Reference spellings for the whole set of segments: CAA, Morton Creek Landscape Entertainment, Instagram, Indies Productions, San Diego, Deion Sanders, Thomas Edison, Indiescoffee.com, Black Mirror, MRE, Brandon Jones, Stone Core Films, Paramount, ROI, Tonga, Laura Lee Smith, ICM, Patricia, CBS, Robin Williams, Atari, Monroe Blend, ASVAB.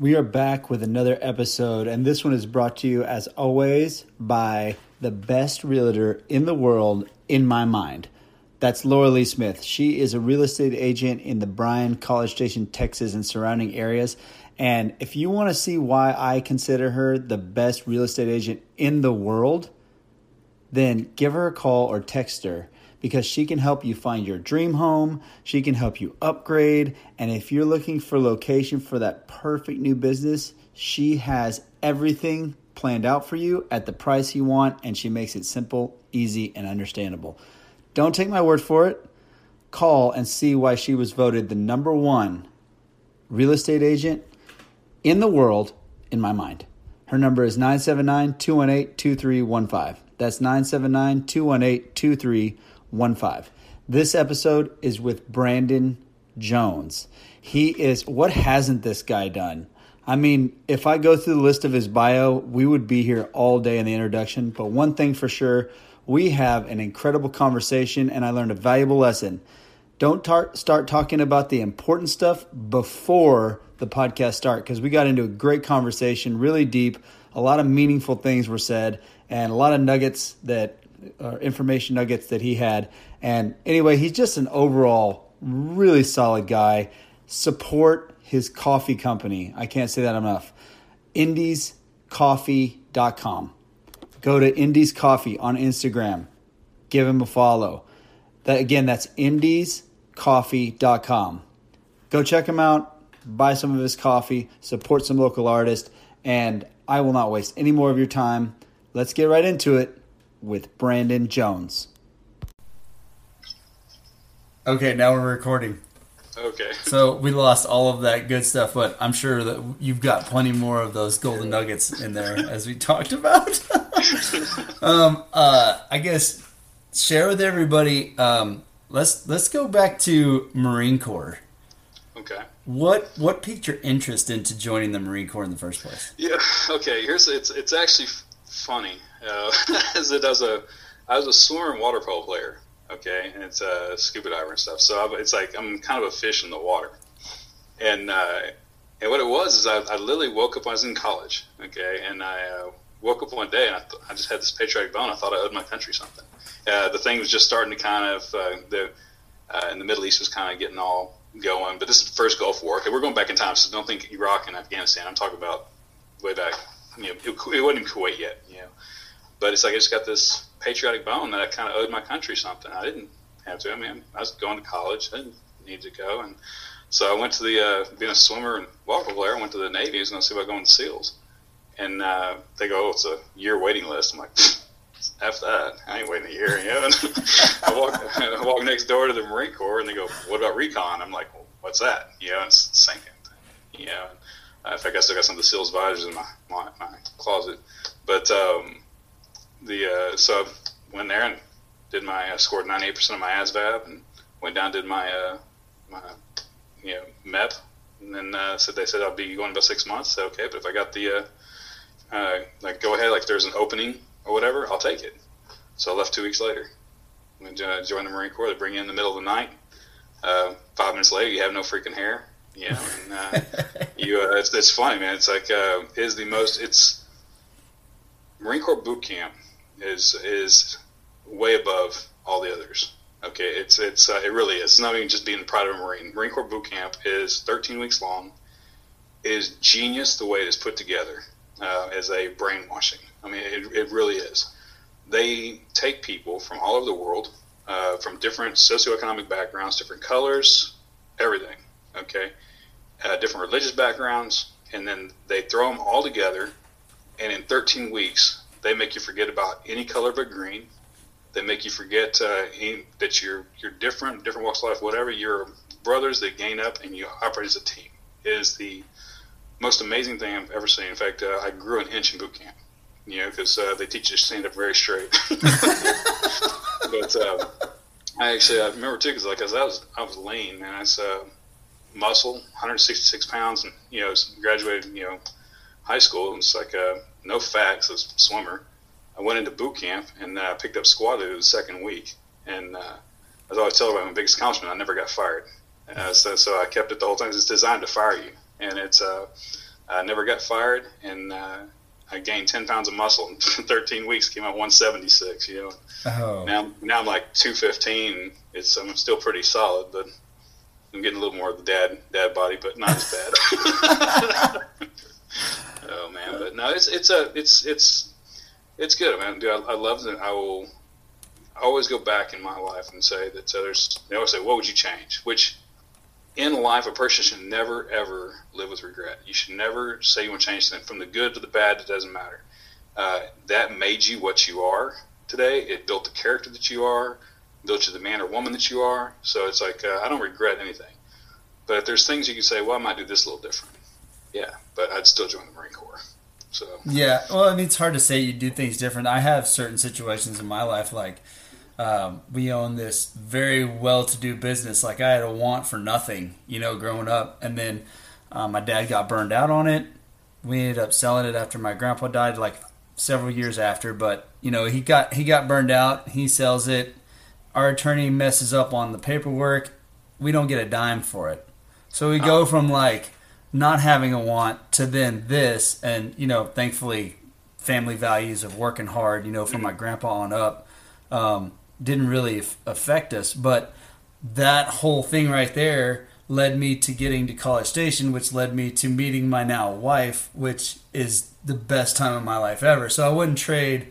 We are back with another episode, and this one is brought to you, as always, by the best realtor in the world, in my mind. That's Laura Lee Smith. She is a real estate agent in the Bryan, College Station, Texas, and surrounding areas. And if you want to see why I consider her the best real estate agent in the world, then give her a call or text her, because she can help you find your dream home, she can help you upgrade, and if you're looking for location for that perfect new business, she has everything planned out for you at the price you want, and she makes it simple, easy, and understandable. Don't take my word for it. Call and see why she was voted the #1 real estate agent in the world, in my mind. Her number is 979-218-2315. That's 979-218-2315. This episode is with Brandon Jones. He is, what hasn't this guy done? I mean, if I go through the list of his bio, we would be here all day in the introduction. But one thing for sure, we have an incredible conversation, and I learned a valuable lesson. Don't start talking about the important stuff before the podcast starts, because we got into a great conversation, really deep. A lot of meaningful things were said, and a lot of nuggets that are information nuggets that he had. And anyway, he's just an overall really solid guy. Support his coffee company. I can't say that enough. Indiescoffee.com. Go to Indies Coffee on Instagram. Give him a follow. That's Indiescoffee.com. Go check him out. Buy some of his coffee. Support some local artists. And I will not waste any more of your time. Let's get right into it with Brandon Jones. Okay, now we're recording. Okay. So we lost all of that good stuff, but I'm sure that you've got plenty more of those golden nuggets in there, as we talked about. I guess share with everybody. Let's go back to Marine Corps. Okay. What piqued your interest into joining the Marine Corps in the first place? Yeah. Okay. It's actually funny. I was a swimmer and water polo player. Okay, and it's a scuba diver and stuff. So it's like I'm kind of a fish in the water. And what it was is I literally woke up. I was in college. Okay, and I woke up one day and I just had this patriotic bone. I thought I owed my country something. The thing was just starting to kind of in the Middle East was kind of getting all going, but this is the first Gulf War. Okay, we're going back in time, so don't think Iraq and Afghanistan. I'm talking about way back. You know, it wasn't even Kuwait yet. You know, but it's like I just got this patriotic bone that I kind of owed my country something. I didn't have to. I mean, I was going to college. I didn't need to go, and so I went to the being a swimmer and water player. I went to the Navy. I was going to see about going to SEALs, and they go, "Oh, it's a year waiting list." I'm like, F that. I ain't waiting a year, you know. I walk next door to the Marine Corps, and they go, "What about recon?" I'm like, well, "What's that?" You know, it's the same thing. You know, in fact, I still got some of the SEALs visors in my closet. But so I went there and did my scored 98% of my ASVAB, and went down and did my MEP, and then said they said I'll be going about 6 months. So, okay, but if I got the go ahead, like there's an opening or whatever, I'll take it. So I left 2 weeks later. I joined the Marine Corps. They bring you in the middle of the night. 5 minutes later, you have no freaking hair. You know, and, it's funny, man. It's like Marine Corps boot camp is way above all the others. Okay, it really is. It's not even just being proud of a Marine. Marine Corps boot camp is 13 weeks long. It is genius the way it is put together as a brainwashing. I mean, it really is. They take people from all over the world, from different socioeconomic backgrounds, different colors, everything, okay, different religious backgrounds, and then they throw them all together, and in 13 weeks, they make you forget about any color but green. They make you forget that you're different walks of life, whatever. You're brothers, they gain up, and you operate as a team. It is the most amazing thing I've ever seen. In fact, I grew an inch in boot camp. You know, because they teach you to stand up very straight. But I remember too, because like I was lean, man. I was muscle, 166 pounds, and you know, graduated, you know, high school, and it's like no fat, so I was a swimmer. I went into boot camp and picked up squatted the second week, and as I always tell everybody, my biggest accomplishment, I never got fired. So I kept it the whole time. It's designed to fire you, and it's I never got fired, and I gained 10 pounds of muscle in 13 weeks, came out 176, you know. Oh. Now I'm like 215. I'm still pretty solid, but I'm getting a little more of the dad body, but not as bad. Oh man, but no, it's good, man. Dude, I love that. I will always go back in my life and say that. So they always say, what would you change? Which in life, a person should never, ever live with regret. You should never say you want to change something. From the good to the bad, it doesn't matter. That made you what you are today. It built the character that you are, built you the man or woman that you are. So it's like, I don't regret anything. But if there's things you can say, well, I might do this a little different. Yeah, but I'd still join the Marine Corps. So yeah, well, I mean, it's hard to say you do things different. I have certain situations in my life, like we own this very well-to-do business. Like I had a want for nothing, you know, growing up. And then my dad got burned out on it. We ended up selling it after my grandpa died, like several years after. But, you know, he got burned out. He sells it. Our attorney messes up on the paperwork. We don't get a dime for it. So we go from like not having a want to then this. And, you know, thankfully family values of working hard, you know, from my grandpa on up, didn't really affect us. But that whole thing right there led me to getting to College Station, which led me to meeting my now wife, which is the best time of my life ever. So I wouldn't trade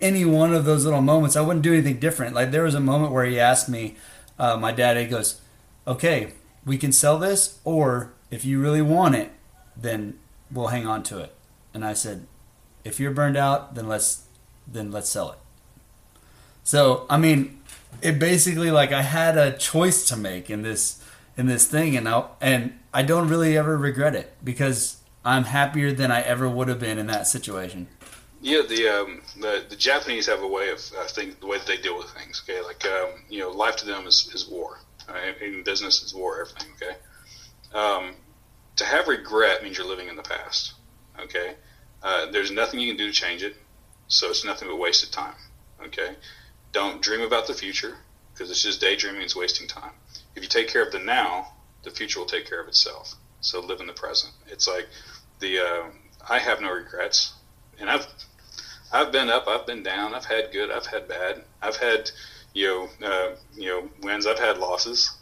any one of those little moments. I wouldn't do anything different. Like there was a moment where he asked me, my dad, he goes, okay, we can sell this, or if you really want it, then we'll hang on to it. And I said, if you're burned out, then let's sell it. So, I mean, it basically, like, I had a choice to make in this thing, and I don't really ever regret it, because I'm happier than I ever would have been in that situation. Yeah, the Japanese have a way of, I think, the way that they deal with things, okay? Like, you know, life to them is war, right? In business, it's war, everything, okay? To have regret means you're living in the past, okay? There's nothing you can do to change it, so it's nothing but wasted time, okay? Don't dream about the future, because it's just daydreaming. It's wasting time. If you take care of the now, the future will take care of itself. So live in the present. It's like I have no regrets, and I've been up, I've been down, I've had good, I've had bad, I've had wins, I've had losses.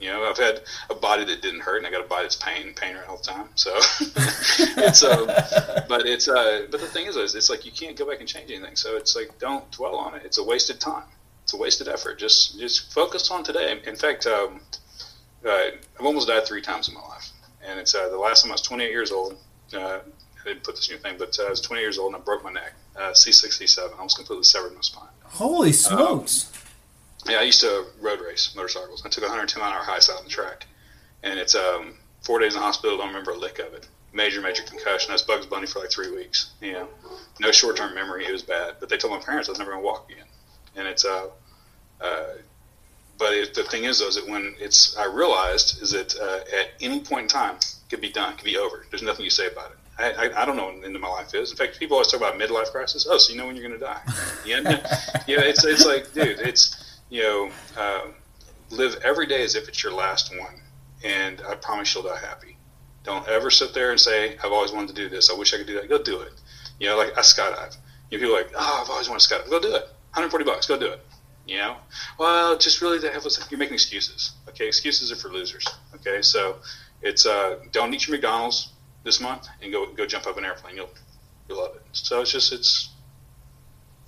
You know, I've had a body that didn't hurt, and I got a body that's pain all the time. So but the thing is it's like you can't go back and change anything. So it's like, don't dwell on it. It's a wasted time. It's a wasted effort. Just focus on today. In fact, I've almost died 3 times in my life, and it's the last time I was 28 years old. I didn't put this new thing, but I was 20 years old and I broke my neck, C6, C7. I almost completely severed my spine. Holy smokes! Yeah, I used to road race motorcycles. I took a 110-mile-an-hour high side on the track. And it's 4 days in the hospital. Don't remember a lick of it. Major concussion. I was Bugs Bunny for like 3 weeks. You know, no short-term memory. It was bad. But they told my parents I was never going to walk again. And it's the thing is that when it's, I realized is that at any point in time, it could be done. It could be over. There's nothing you say about it. I don't know when the end of my life is. In fact, people always talk about midlife crisis. Oh, so you know when you're going to die. Yeah, it's like, dude, it's... You know, live every day as if it's your last one, and I promise you'll die happy. Don't ever sit there and say, I've always wanted to do this. I wish I could do that. Go do it. You know, like I skydive. You know, people are like, oh, I've always wanted to skydive. Go do it. $140. Go do it. You know? Well, just really, you're making excuses. Okay? Excuses are for losers. Okay? So it's don't eat your McDonald's this month and go jump up an airplane. You'll love it. So it's just,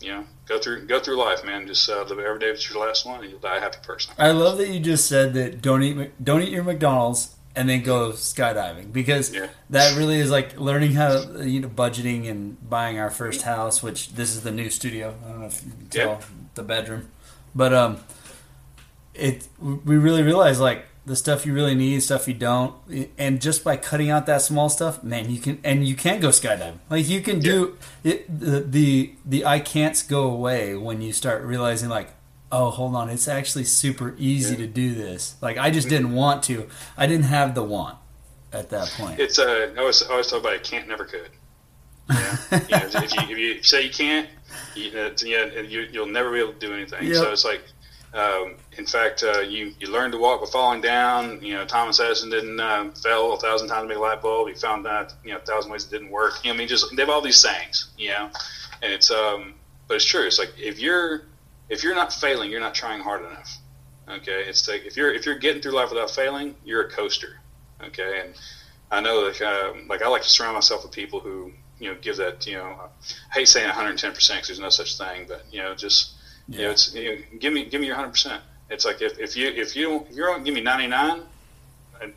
you know, go through life, man. Just live every day. It's your last one, and you'll die a happy person. I love that you just said that. Don't eat your McDonald's, and then go skydiving, because that really is like learning how to, you know, budgeting and buying our first house. Which this is the new studio. I don't know if you can tell the bedroom, but we really realize like the stuff you really need, stuff you don't, and just by cutting out that small stuff, man, you can go skydiving. Like you can do it, the I can'ts go away when you start realizing like, oh, hold on, it's actually super easy to do this. Like I just didn't want to. I didn't have the want at that point. It's I always talk about it, can't never could. Yeah, you know, if you say you can't, you'll never be able to do anything. Yep. So it's like. In fact, you learn to walk by falling down. You know, Thomas Edison didn't fell 1,000 times to make a light bulb. He found that 1,000 ways it didn't work. You know, I mean, just they have all these sayings, you know, and it's but it's true. It's like if you're not failing, you're not trying hard enough. Okay, it's like if you're getting through life without failing, you're a coaster. Okay, and I know that like I like to surround myself with people who give that I hate saying 110% because there's no such thing, but just. Yeah. It's give me your 100%. It's like if you don't give me 99,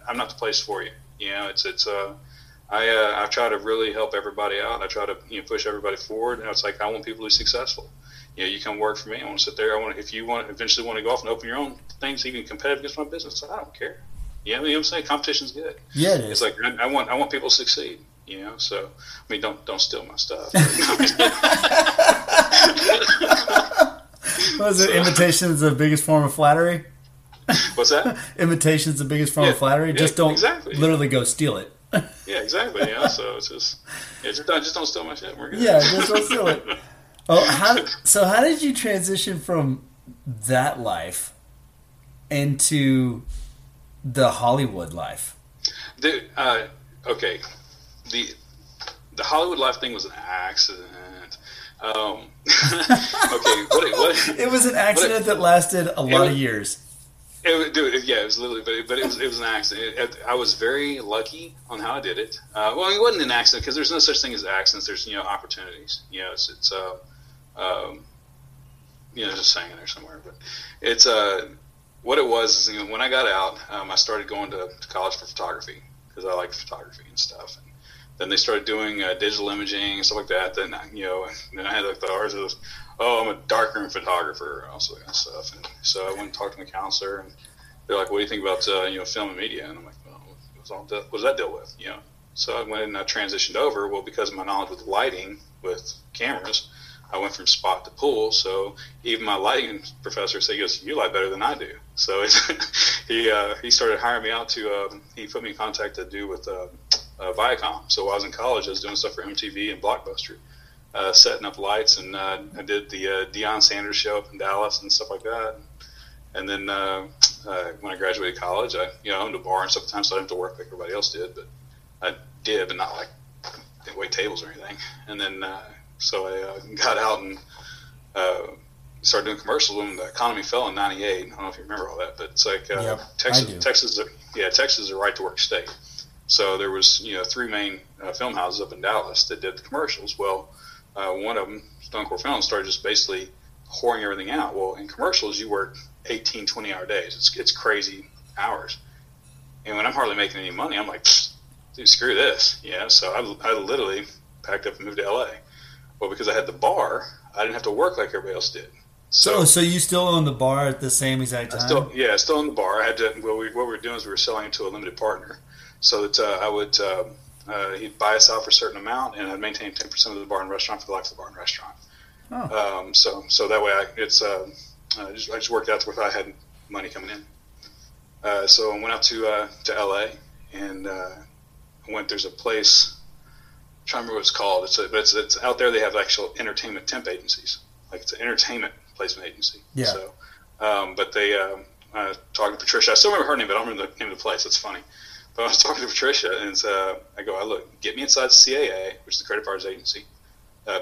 I'm not the place for you. I try to really help everybody out. I try to push everybody forward. And it's like I want people to be successful. You come work for me. I want to sit there. If you eventually want to go off and open your own things, so you can compete against my business. I don't care. Yeah, you know what I'm saying? Competition's good. Yeah, it is. It's like I want people to succeed. So I mean don't steal my stuff. Was it imitation's the biggest form of flattery? What's that? Imitation's the biggest form of flattery. Just don't literally go steal it. Yeah, exactly. Yeah, so it's just don't steal my shit. We're good. Yeah, just don't steal it. Oh, how did you transition from that life into the Hollywood life? Dude, okay, the Hollywood life thing was an accident. Okay. It was an accident that lasted a lot of years. It was literally, but it was an accident. I was very lucky on how I did it. Well, it wasn't an accident because there's no such thing as accidents. There's opportunities. It's just hanging there somewhere. But it's what it was is when I got out, I started going to college for photography because I liked photography and stuff. Then they started doing digital imaging and stuff like that. Then I had like the hours of, I'm a darkroom photographer and all that kind of stuff. And so I went and talked to my counselor, and they're like, "What do you think about film and media?" And I'm like, "Well, what does that deal with?" So I went and I transitioned over. Well, because of my knowledge with lighting, with cameras, I went from spot to pool. So even my lighting professor said, "You light better than I do." So he started hiring me out to. He put me in contact to do with. Viacom. So while I was in college, I was doing stuff for MTV and Blockbuster, setting up lights, and I did the Deion Sanders show up in Dallas and stuff like that. And then when I graduated college, I owned a bar and stuff at the time, so I didn't have to work like everybody else did, but I did, but not like didn't wait tables or anything. And then so I got out and started doing commercials when the economy fell in '98. I don't know if you remember all that, but it's like yep, Texas is a right-to-work state. So there was, 3 main film houses up in Dallas that did the commercials. Well, one of them, Stone Core Films, started just basically whoring everything out. Well, in commercials, you work 18, 20-hour days. It's crazy hours. And when I'm hardly making any money, I'm like, dude, screw this. Yeah, so I literally packed up and moved to L.A. Well, because I had the bar, I didn't have to work like everybody else did. So you still own the bar at the same exact time? I still own the bar. I had to. Well, what we were doing is we were selling it to a limited partner. So that I would, he'd buy us out for a certain amount, and I'd maintain 10% of the bar and restaurant for the life of the bar and restaurant. Oh. So that way, I just worked out to where I had money coming in. So I went out to LA, and I went. There's a place. I'm trying to remember what it's called. It's out there. They have actual entertainment temp agencies. Like it's an entertainment placement agency. Yeah. So, but they talked to Patricia. I still remember her name, but I don't remember the name of the place. It's funny. I was talking to Patricia, and I go, "Look, get me inside CAA, which is the credit cards agency,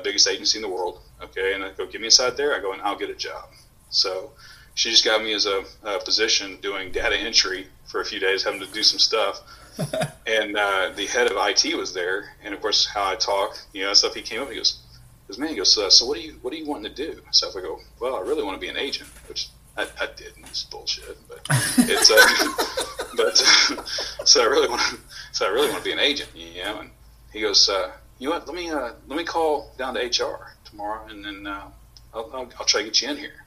biggest agency in the world, okay?" And I go, "Get me inside there." I go, "And I'll get a job." So she just got me as a position doing data entry for a few days, having to do some stuff. And the head of IT was there, and of course, how I talk, stuff. He came up, and he goes, "So what are you wanting to do?" So I go, "Well, I really want to be an agent," which I didn't. It's bullshit, but it's. So I really want to be an agent, And he goes, "You know what? Let me call down to HR tomorrow, and then I'll try to get you in here."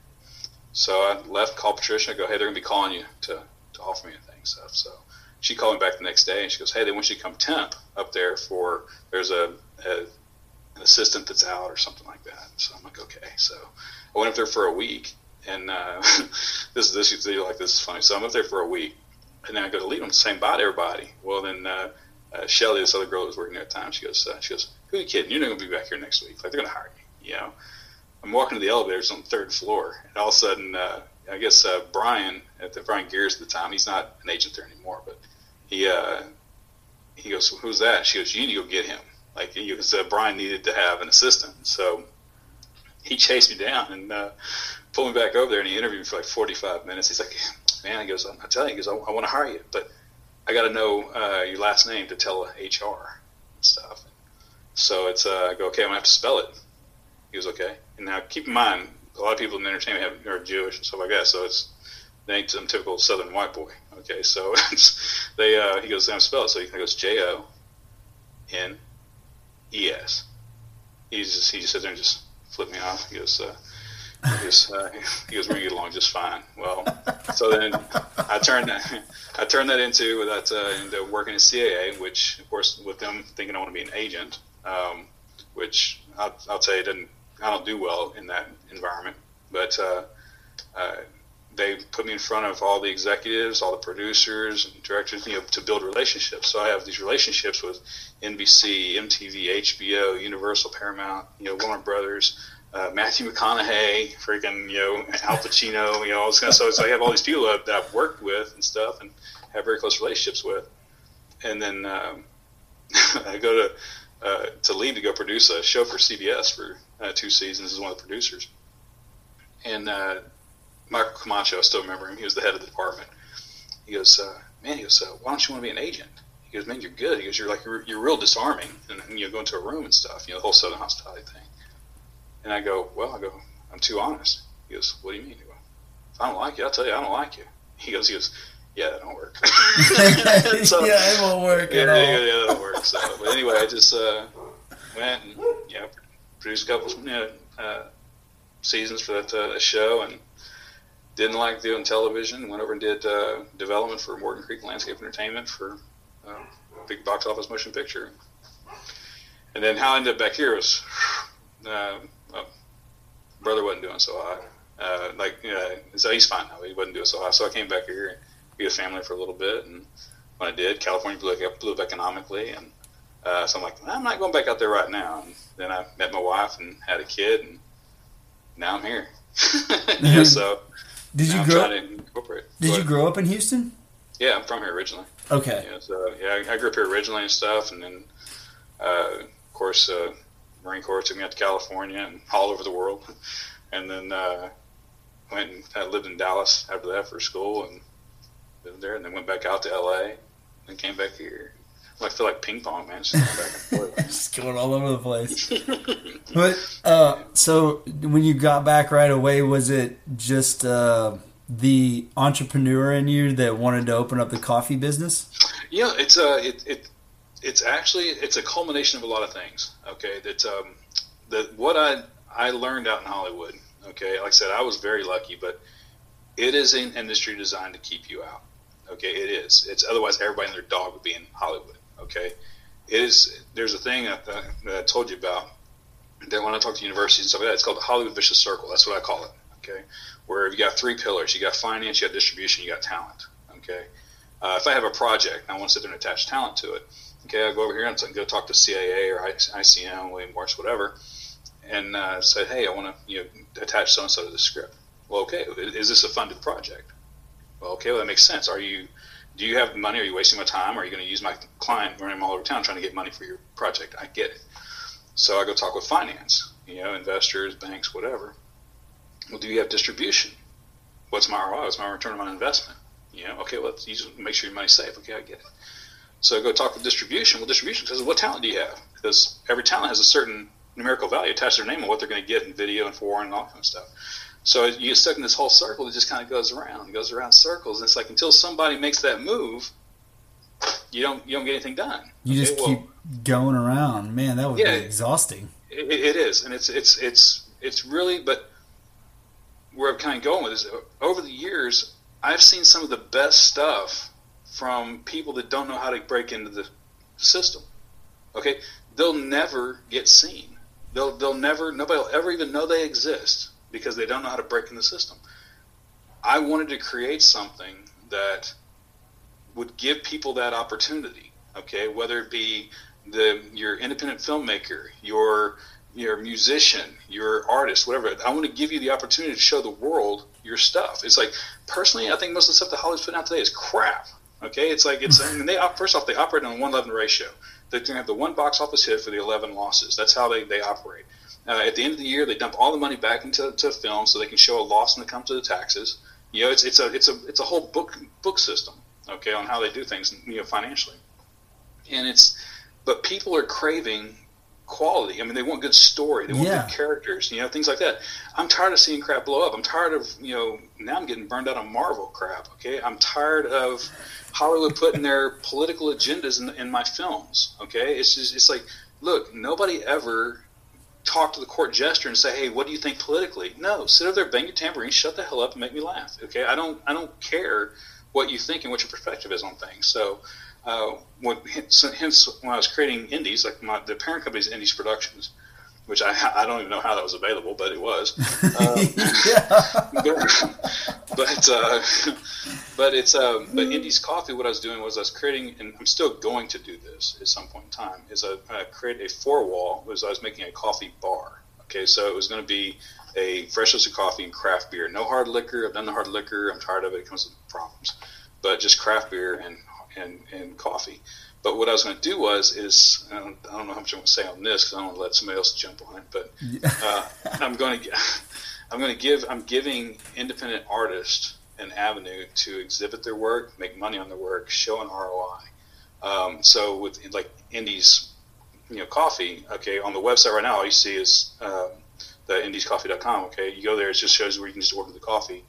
So I left, called Patricia. I go, "Hey, they're gonna be calling you to offer me anything stuff." So she called me back the next day, and she goes, "Hey, they want you to come temp up there for there's an assistant that's out or something like that." So I'm like, "Okay." So I went up there for a week, and this is funny. So I'm up there for a week. And then I go to leave them, same body, everybody. Well, then Shelly, this other girl that was working there at the time, she goes, "Who are you kidding? You're not going to be back here next week. Like, they're going to hire me." I'm walking to the elevators on the 3rd floor, and all of a sudden I guess Brian at the Brian Gears at the time, he's not an agent there anymore, but he goes, "Who's that?" She goes, "You need to go get him." Like, he was, Brian needed to have an assistant, so he chased me down and pulled me back over there, and he interviewed me for like 45 minutes. He's like, "Man," he goes, "I'm telling you," he goes, "I want to hire you, but I got to know your last name to tell HR and stuff." So it's I go, "Okay, I'm gonna have to spell it." He goes, "Okay." And now keep in mind, a lot of people in entertainment are Jewish and stuff like that, so they ain't some typical Southern white boy. Okay, so it's, they he goes, "I'm spell it." So he goes, "JONES." He just sits there and just flipped me off. He goes, "We're gonna get along just fine." Well, so then I turned that into that into working at CAA, which of course with them thinking I want to be an agent, which I'll tell you I don't do well in that environment, but they put me in front of all the executives, all the producers and directors, to build relationships. So I have these relationships with NBC, MTV, HBO, Universal, Paramount, Warner Brothers, Matthew McConaughey, freaking, Al Pacino, all this kind of stuff. So I have all these people that I've worked with and stuff and have very close relationships with. And then I go to leave to go produce a show for CBS for 2 seasons as one of the producers. And Michael Camacho, I still remember him. He was the head of the department. He goes, "Man," he goes, "why don't you want to be an agent?" He goes, "Man, you're good." He goes, "You're like, you're real disarming." And go into a room and stuff, the whole Southern hospitality thing. And I go, "I'm too honest." He goes, "What do you mean?" He goes, "If I don't like you, I'll tell you I don't like you." He goes, "Yeah, that don't work." So, yeah, it won't work at all. Yeah, that don't work. So, but anyway, I just went and produced a couple seasons for that show, and didn't like doing television. Went over and did development for Morton Creek Landscape Entertainment for big box office motion picture. And then how I ended up back here was my brother wasn't doing so hot. So he's fine now. He wasn't doing so hot. So I came back here and be a family for a little bit. And when I did, California blew up economically. And so I'm like, I'm not going back out there right now. And then I met my wife and had a kid. And now I'm here. So Did you grow up in Houston? Yeah, I'm from here originally. Okay. I grew up here originally and stuff. And then, of course, Marine Corps took me out to California and all over the world, and then went and I lived in Dallas after that for school, and lived there, and then went back out to LA, and came back here. I feel like ping pong, man, just going back and forth. Just going all over the place. But so when you got back right away, was it just the entrepreneur in you that wanted to open up the coffee business? Yeah, it's a culmination of a lot of things. Okay, that's what I learned out in Hollywood. Okay, like I said, I was very lucky, but it is an industry designed to keep you out. Okay, it is. It's otherwise everybody and their dog would be in Hollywood. Okay, it is. There's a thing that I told you about that when I talk to universities and stuff like that, it's called the Hollywood vicious circle. That's what I call it. Okay, where you got 3 pillars: you got finance, you got distribution, you got talent. Okay, if I have a project and I want to sit there and attach talent to it. Okay, I'll go over here and go talk to CAA or ICM, William Morris, whatever, and say, "Hey, I want to attach so-and-so to the script." Well, okay, is this a funded project? Well, okay, well, that makes sense. Do you have money? Are you wasting my time? Are you going to use my client running all over town trying to get money for your project? I get it. So I go talk with finance, investors, banks, whatever. Well, do you have distribution? What's my ROI? What's my return on my investment? Okay, well, you just make sure your money's safe. Okay, I get it. So I go talk with distribution. Well, distribution says, "What talent do you have?" Because every talent has a certain numerical value attached to their name and what they're going to get in video and foreign and all that kind of stuff. So you get stuck in this whole circle that just kind of goes around circles. And it's like until somebody makes that move, you don't get anything done. Keep going around. Man, that would be exhausting. It is, and it's really. But where I'm kind of going with is over the years, I've seen some of the best stuff from people that don't know how to break into the system. Okay, they'll never get seen. Nobody will ever even know they exist because they don't know how to break in the system. I wanted to create something that would give people that opportunity. Okay, whether it be your independent filmmaker, your you're a musician, you're an artist, whatever. I want to give you the opportunity to show the world your stuff. It's like, personally, I think most of the stuff that Hollywood's putting out today is crap. Okay, it's like it's. I mean, first off, they operate on a 1-11 ratio. They're going to have the one box office hit for the 11 losses. That's how they operate. At the end of the year, they dump all the money back into film so they can show a loss when it comes to the taxes. You know, it's a whole book system. Okay, on how they do things, you know, financially. And it's, but people are craving quality. I mean, they want good story. They want good characters, you know, things like that. I'm tired of seeing crap blow up. I'm tired of, you know, now I'm getting burned out on Marvel crap, okay? I'm tired of Hollywood putting their political agendas in my films, okay? It's just, it's like, look, nobody ever talked to the court jester and say, hey, what do you think politically? No, sit over there, bang your tambourine, shut the hell up and make me laugh, okay? I don't care what you think and what your perspective is on things, so... hence, when I was creating Indies, like the parent company's Indies Productions, which I don't even know how that was available, but it was. But Indies Coffee. What I was doing was I was creating, and I'm still going to do this at some point in time. Is I create a 4-wall. Was I was making a coffee bar. Okay, so it was going to be a fresh roasted coffee and craft beer. No hard liquor. I've done the hard liquor. I'm tired of it. It comes with problems. But just craft beer and coffee. But what I was going to do is I don't know how much I want to say on this because I don't want to let somebody else jump on it, but I'm giving independent artists an avenue to exhibit their work, make money on their work, show an ROI. So with like Indies, you know, coffee, okay, on the website right now all you see is the Indiescoffee.com, okay? You go there, it just shows where you can just order the coffee.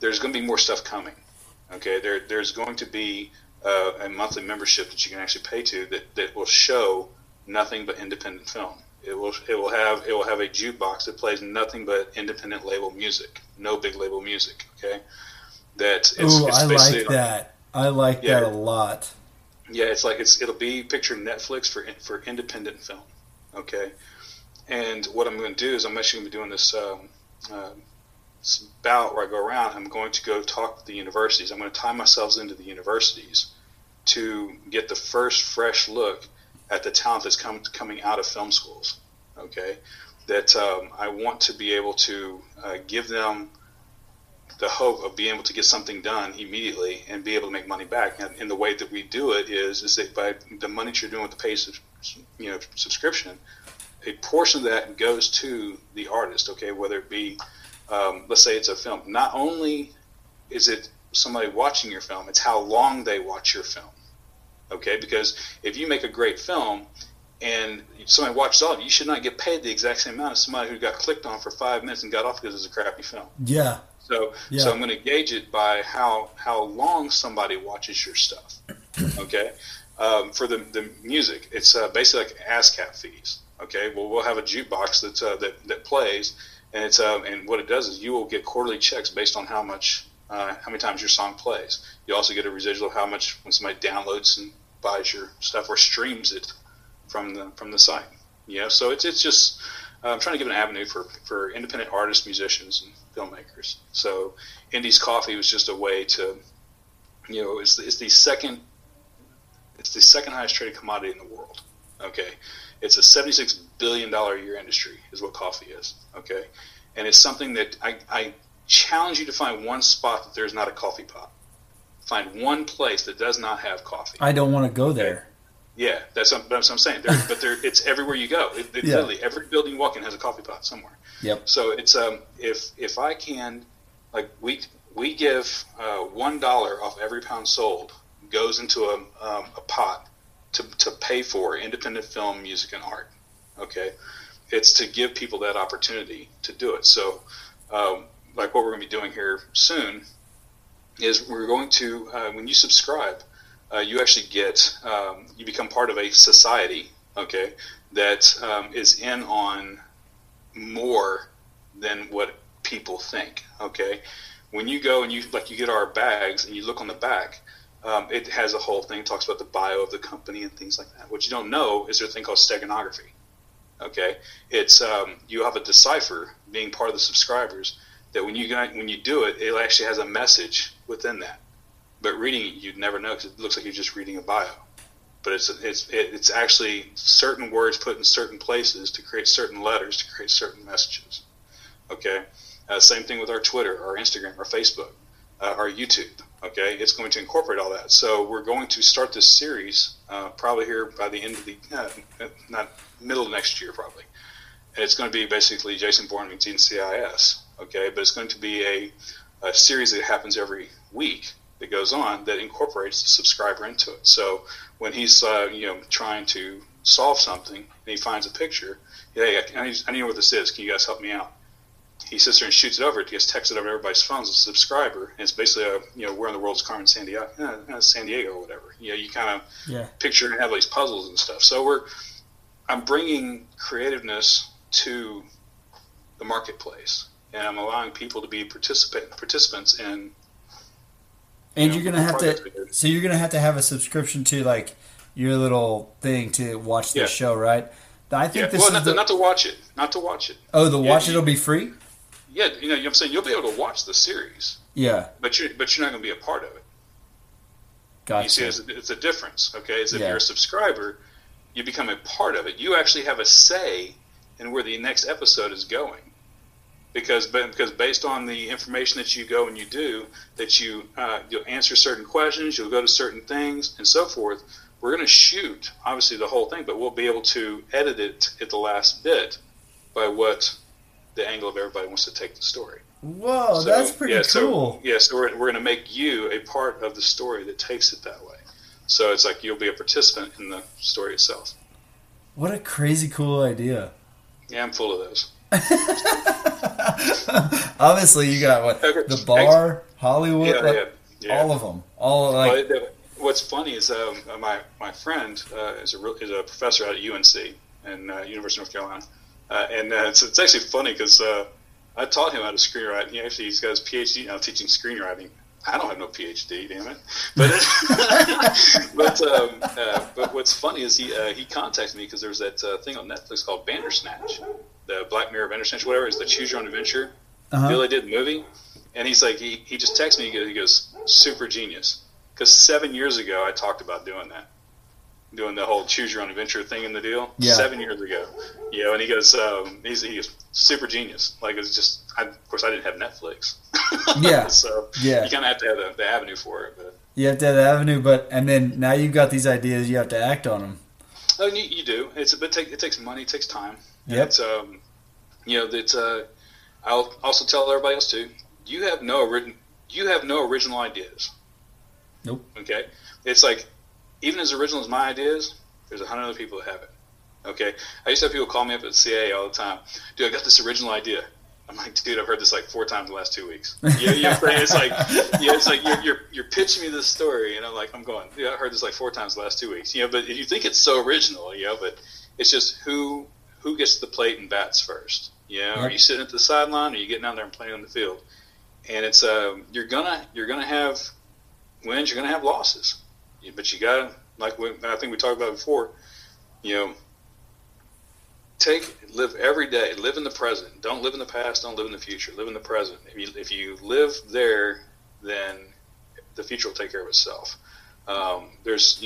There's going to be more stuff coming. Okay, there's going to be a monthly membership that you can actually pay to that will show nothing but independent film. It will have a jukebox that plays nothing but independent label music, no big label music. Okay, I like that. I like that a lot. Yeah, it's like it'll be picture Netflix for independent film. Okay, and what I'm going to do is I'm actually going to be doing this. It's about where I go around. I'm going to go talk to the universities. I'm going to tie myself into the universities to get the first fresh look at the talent that's coming out of film schools. Okay, that I want to be able to give them the hope of being able to get something done immediately and be able to make money back. And the way that we do it is that by the money that you're doing with the paid subscription, a portion of that goes to the artist. Okay, whether it be let's say it's a film. Not only is it somebody watching your film, it's how long they watch your film. Okay, because if you make a great film and somebody watches all of it, you should not get paid the exact same amount as somebody who got clicked on for 5 minutes and got off because it was a crappy film. Yeah. So I'm going to gauge it by how long somebody watches your stuff. Okay. For the music, it's basically like ASCAP fees. Okay. Well, we'll have a jukebox that plays. And it's and what it does is you will get quarterly checks based on how many times your song plays. You also get a residual of how much when somebody downloads and buys your stuff or streams it from the site. Yeah, so it's just I'm trying to give an avenue for independent artists, musicians, and filmmakers. So Indies Coffee was just a way to, you know, it's the second highest traded commodity in the world. Okay, it's a $76 billion a year industry is what coffee is. Okay, and it's something that I challenge you to find one spot that there's not a coffee pot. Find one place that does not have coffee. I don't want to go there. Okay? Yeah, that's what I'm saying. It's everywhere you go. Literally every building you walk in has a coffee pot somewhere. Yep. So it's if I can, like we give $1 off every pound sold goes into a pot. To pay for independent film, music, and art, okay? It's to give people that opportunity to do it. So, like what we're going to be doing here soon is we're going to, when you subscribe, you actually get, you become part of a society, okay, that is in on more than what people think, okay? When you go and you get our bags and you look on the back, it has a whole thing, talks about the bio of the company and things like that. What you don't know is there's a thing called steganography. Okay, it's you have a decipher being part of the subscribers that when you do it, it actually has a message within that. But reading it, you'd never know because it looks like you're just reading a bio. but it's actually certain words put in certain places to create certain letters to create certain messages. Okay, same thing with our Twitter, our Instagram, our Facebook, our YouTube. Okay, it's going to incorporate all that. So we're going to start this series probably here by the end of the not middle of next year probably, and it's going to be basically Jason Bourne meets NCIS. Okay, but it's going to be a series that happens every week that goes on that incorporates the subscriber into it. So when he's trying to solve something and he finds a picture, hey, I need to know what this is. Can you guys help me out? He sits there and shoots it over. It gets texted over everybody's phones as a subscriber, and it's basically where in the world's Carmen San Diego or whatever. You kind of picture and have these puzzles and stuff. So I'm bringing creativeness to the marketplace, and I'm allowing people to be participants in. And you're gonna have to have a subscription to like your little thing to watch the show, right? I think this is not to watch it. Oh, it'll be free. Yeah, you know what I'm saying, you'll be able to watch the series. Yeah, but you're not going to be a part of it. Gotcha. You see, it's a difference. Okay, is if you're a subscriber, you become a part of it. You actually have a say in where the next episode is going, because based on the information that you go and you do, that you'll answer certain questions, you'll go to certain things, and so forth. We're going to shoot, obviously, the whole thing, but we'll be able to edit it at the last bit by what the angle of everybody wants to take the story. Whoa, so, that's pretty cool. So we're going to make you a part of the story that takes it that way. So it's like you'll be a participant in the story itself. What a crazy cool idea. Yeah, I'm full of those. Obviously, you got what? The bar, Hollywood, all of them. All like... What's funny is my friend is a professor out at UNC and University of North Carolina, it's actually funny because I taught him how to screenwrite. He's got his PhD now teaching screenwriting. I don't have no PhD, damn it. But but what's funny is he contacted me because there's that thing on Netflix called Bandersnatch, the Black Mirror Bandersnatch, whatever. It's the Choose Your Own Adventure deal they did the movie, and he's like he just texted me. He goes, super genius. Because 7 years ago, I talked about doing that, doing the whole choose your own adventure thing in the deal. Yeah. 7 years ago, and he goes, he's super genius. Like it's just, of course, I didn't have Netflix. Yeah. So you kind of have to have the avenue for it. But you have to have the avenue, and then now you've got these ideas, you have to act on them. Oh, you do. It takes money, it takes time. Yeah. I'll also tell everybody else too. You have no original ideas. Nope. Okay. It's like, even as original as my idea is, there's 100 other people that have it. Okay. I used to have people call me up at CAA all the time. Dude, I got this original idea. I'm like, dude, I've heard this like 4 times in the last 2 weeks. It's like you're pitching me this story, and I'm like, I'm going, dude, I heard this like 4 times in the last 2 weeks. But you think it's so original, but it's just who gets to the plate and bats first. Are you sitting at the sideline, or are you getting out there and playing on the field? And it's you're gonna have wins, you're going to have losses, but you got to, I think we talked about before, live every day, live in the present. Don't live in the past, don't live in the future, live in the present. If you live there, then the future will take care of itself. Life is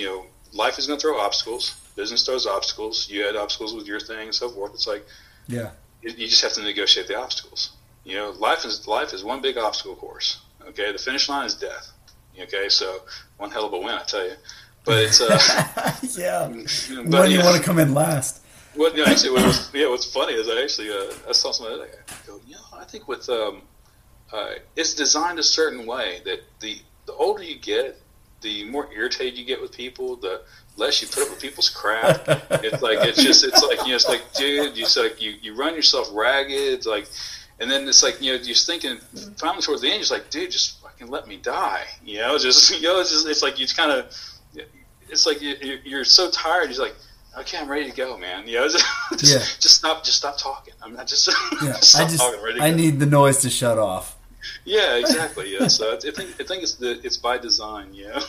going to throw obstacles, business throws obstacles, you had obstacles with your thing and so forth. It's like, you just have to negotiate the obstacles. Life is one big obstacle course. Okay. The finish line is death. Okay, so one hell of a win, I tell you. But it's you want to come in last. Well, what's funny is I actually I saw somebody like, I go, I think with it's designed a certain way that the older you get, the more irritated you get with people, the less you put up with people's crap. It's like dude, you run yourself ragged. It's like, and then it's like you're thinking finally towards the end, you're like, dude, just and let me die, it's like you kind of, it's like you're so tired. He's like, okay, I'm ready to go, man. Just stop talking. I'm not just, stop talking. I'm ready to go. I need the noise to shut off. Yeah, exactly. Yeah, so I think it's by design. Yeah.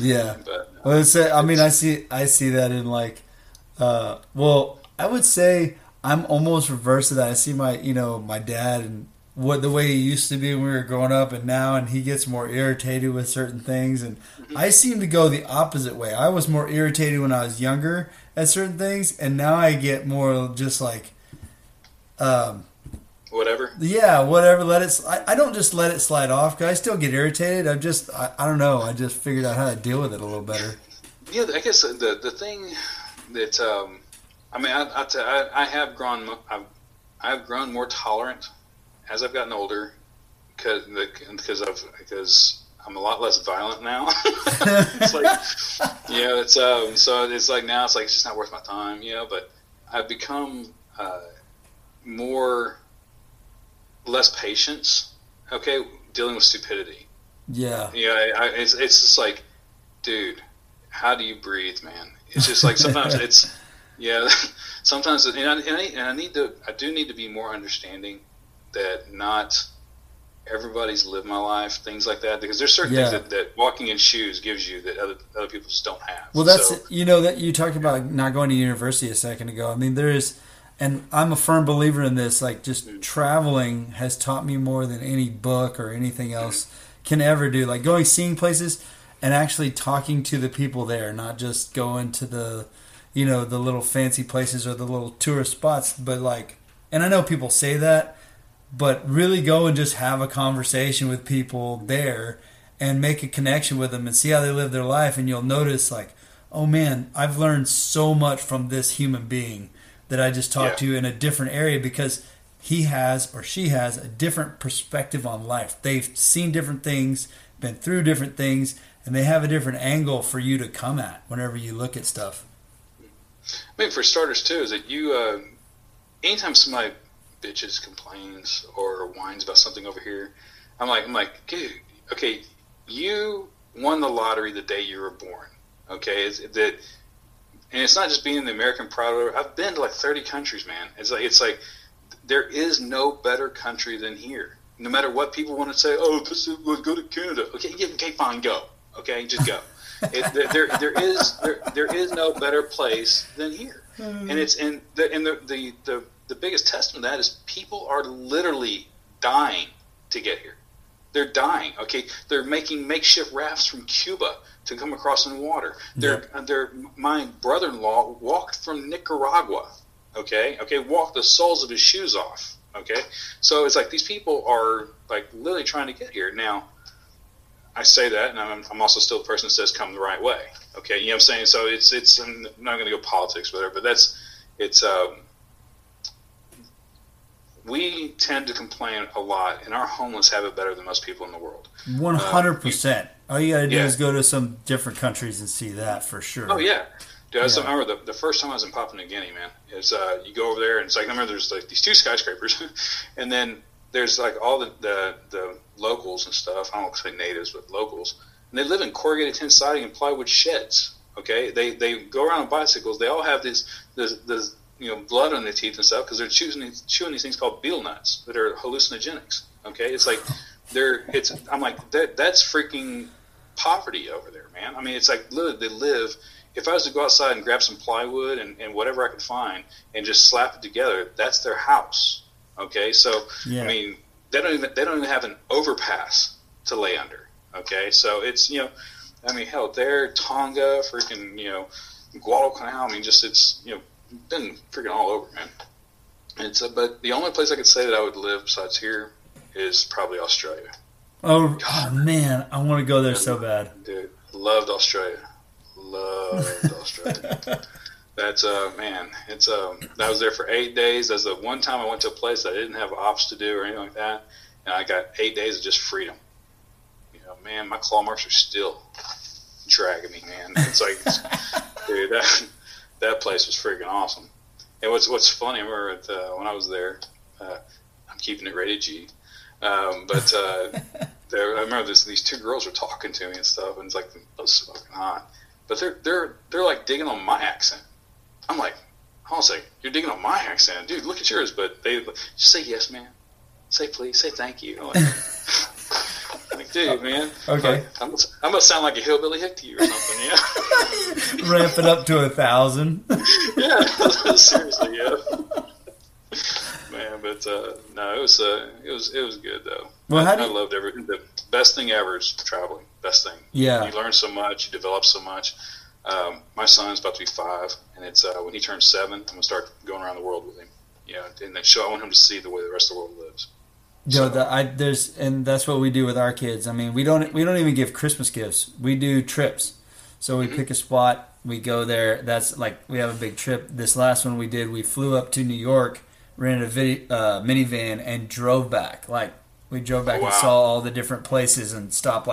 Yeah. But, I see that in like, I would say I'm almost reverse of that. I see my dad and what the way he used to be when we were growing up and now, and he gets more irritated with certain things. And I seem to go the opposite way. I was more irritated when I was younger at certain things, and now I get more just like whatever. Yeah, whatever. Let it. I don't just let it slide off, because I still get irritated. I don't know. I just figured out how to deal with it a little better. Yeah, I guess the thing that I've grown more tolerant as I've gotten older, because I'm a lot less violent now. It's like, yeah, it's so it's like now it's just not worth my time, you know. But I've become less patience. Okay, dealing with stupidity. Yeah, yeah. It's just like, dude, how do you breathe, man? It's just like sometimes it's yeah. Sometimes I do need to be more understanding that not everybody's lived my life, things like that, because there's certain things that walking in shoes gives you that other people just don't have. Well, that's that you talked about not going to university a second ago. I mean, there is, and I'm a firm believer in this. Like, just traveling has taught me more than any book or anything else can ever do. Like seeing places and actually talking to the people there, not just going to the the little fancy places or the little tourist spots, but and I know people say that. But really go and just have a conversation with people there and make a connection with them and see how they live their life. And you'll notice oh man, I've learned so much from this human being that I just talked to in a different area, because he has or she has a different perspective on life. They've seen different things, been through different things, and they have a different angle for you to come at whenever you look at stuff. I mean, for starters too, is that you, anytime somebody bitches, complains, or whines about something over here, I'm like, dude, okay, you won the lottery the day you were born, okay? And it's not just being the American proud. I've been to 30 countries, man. It's like there is no better country than here. No matter what people want to say, let's go to Canada. Okay, fine, go. Okay, just go. There is no better place than here, and it's The biggest testament to that is people are literally dying to get here. They're dying. Okay, they're making makeshift rafts from Cuba to come across in water. My brother-in-law walked from Nicaragua. Okay, walked the soles of his shoes off. Okay, so it's these people are literally trying to get here. Now, I say that, and I'm also still the person that says come the right way. Okay, you know what I'm saying? So it's I'm not going to go politics with it, but we tend to complain a lot, and our homeless have it better than most people in the world. 100%. All you got to do is go to some different countries and see that for sure. Oh, yeah. Dude, I remember the first time I was in Papua New Guinea, man. You go over there, and I remember there's these two skyscrapers, and then there's all the locals and stuff. I don't say natives, but locals. And they live in corrugated tin siding and plywood sheds, okay? They go around on bicycles. They all have this blood on their teeth and stuff, because they're chewing these things called betel nuts that are hallucinogenics. Okay, that's freaking poverty over there, man. I mean, literally they live. If I was to go outside and grab some plywood and whatever I could find and just slap it together, that's their house. Okay, so I mean, they don't even have an overpass to lay under. Okay, so it's hell, there, Tonga, freaking Guadalcanal. I mean, just it's been freaking all over, man. But the only place I could say that I would live besides here is probably Australia. Oh man, I want to go there so bad. Dude, loved Australia. That's man. It's I was there for 8 days. That's the one time I went to a place that I didn't have ops to do or anything like that, and I got 8 days of just freedom. Man, my claw marks are still dragging me, man. It's dude. That place was freaking awesome. And what's funny, I remember when I was there, I'm keeping it rated G, I remember these two girls were talking to me and stuff, and it was fucking hot. But they're digging on my accent. I'm like, hold on a second, you're digging on my accent? Dude, look at yours. But they just say yes, man. Say please. Say thank you. I'm dude, man. Okay. I'm gonna sound like a hillbilly hick to you or something, yeah. Ramp it up to 1,000. Yeah, seriously, yeah. Man, but no, it was good though. Well, I loved everything. The best thing ever is traveling. Best thing. Yeah, you learn so much, you develop so much. My son's about to be 5, and it's when he turns 7, I'm gonna start going around the world with him. You know, and I want him to see the way the rest of the world lives. So. And that's what we do with our kids. I mean, we don't even give Christmas gifts. We do trips. So we pick a spot, we go there. That's like we have a big trip. This last one we did, we flew up to New York, rented a minivan, and drove back. Like we drove back and saw all the different places and stopped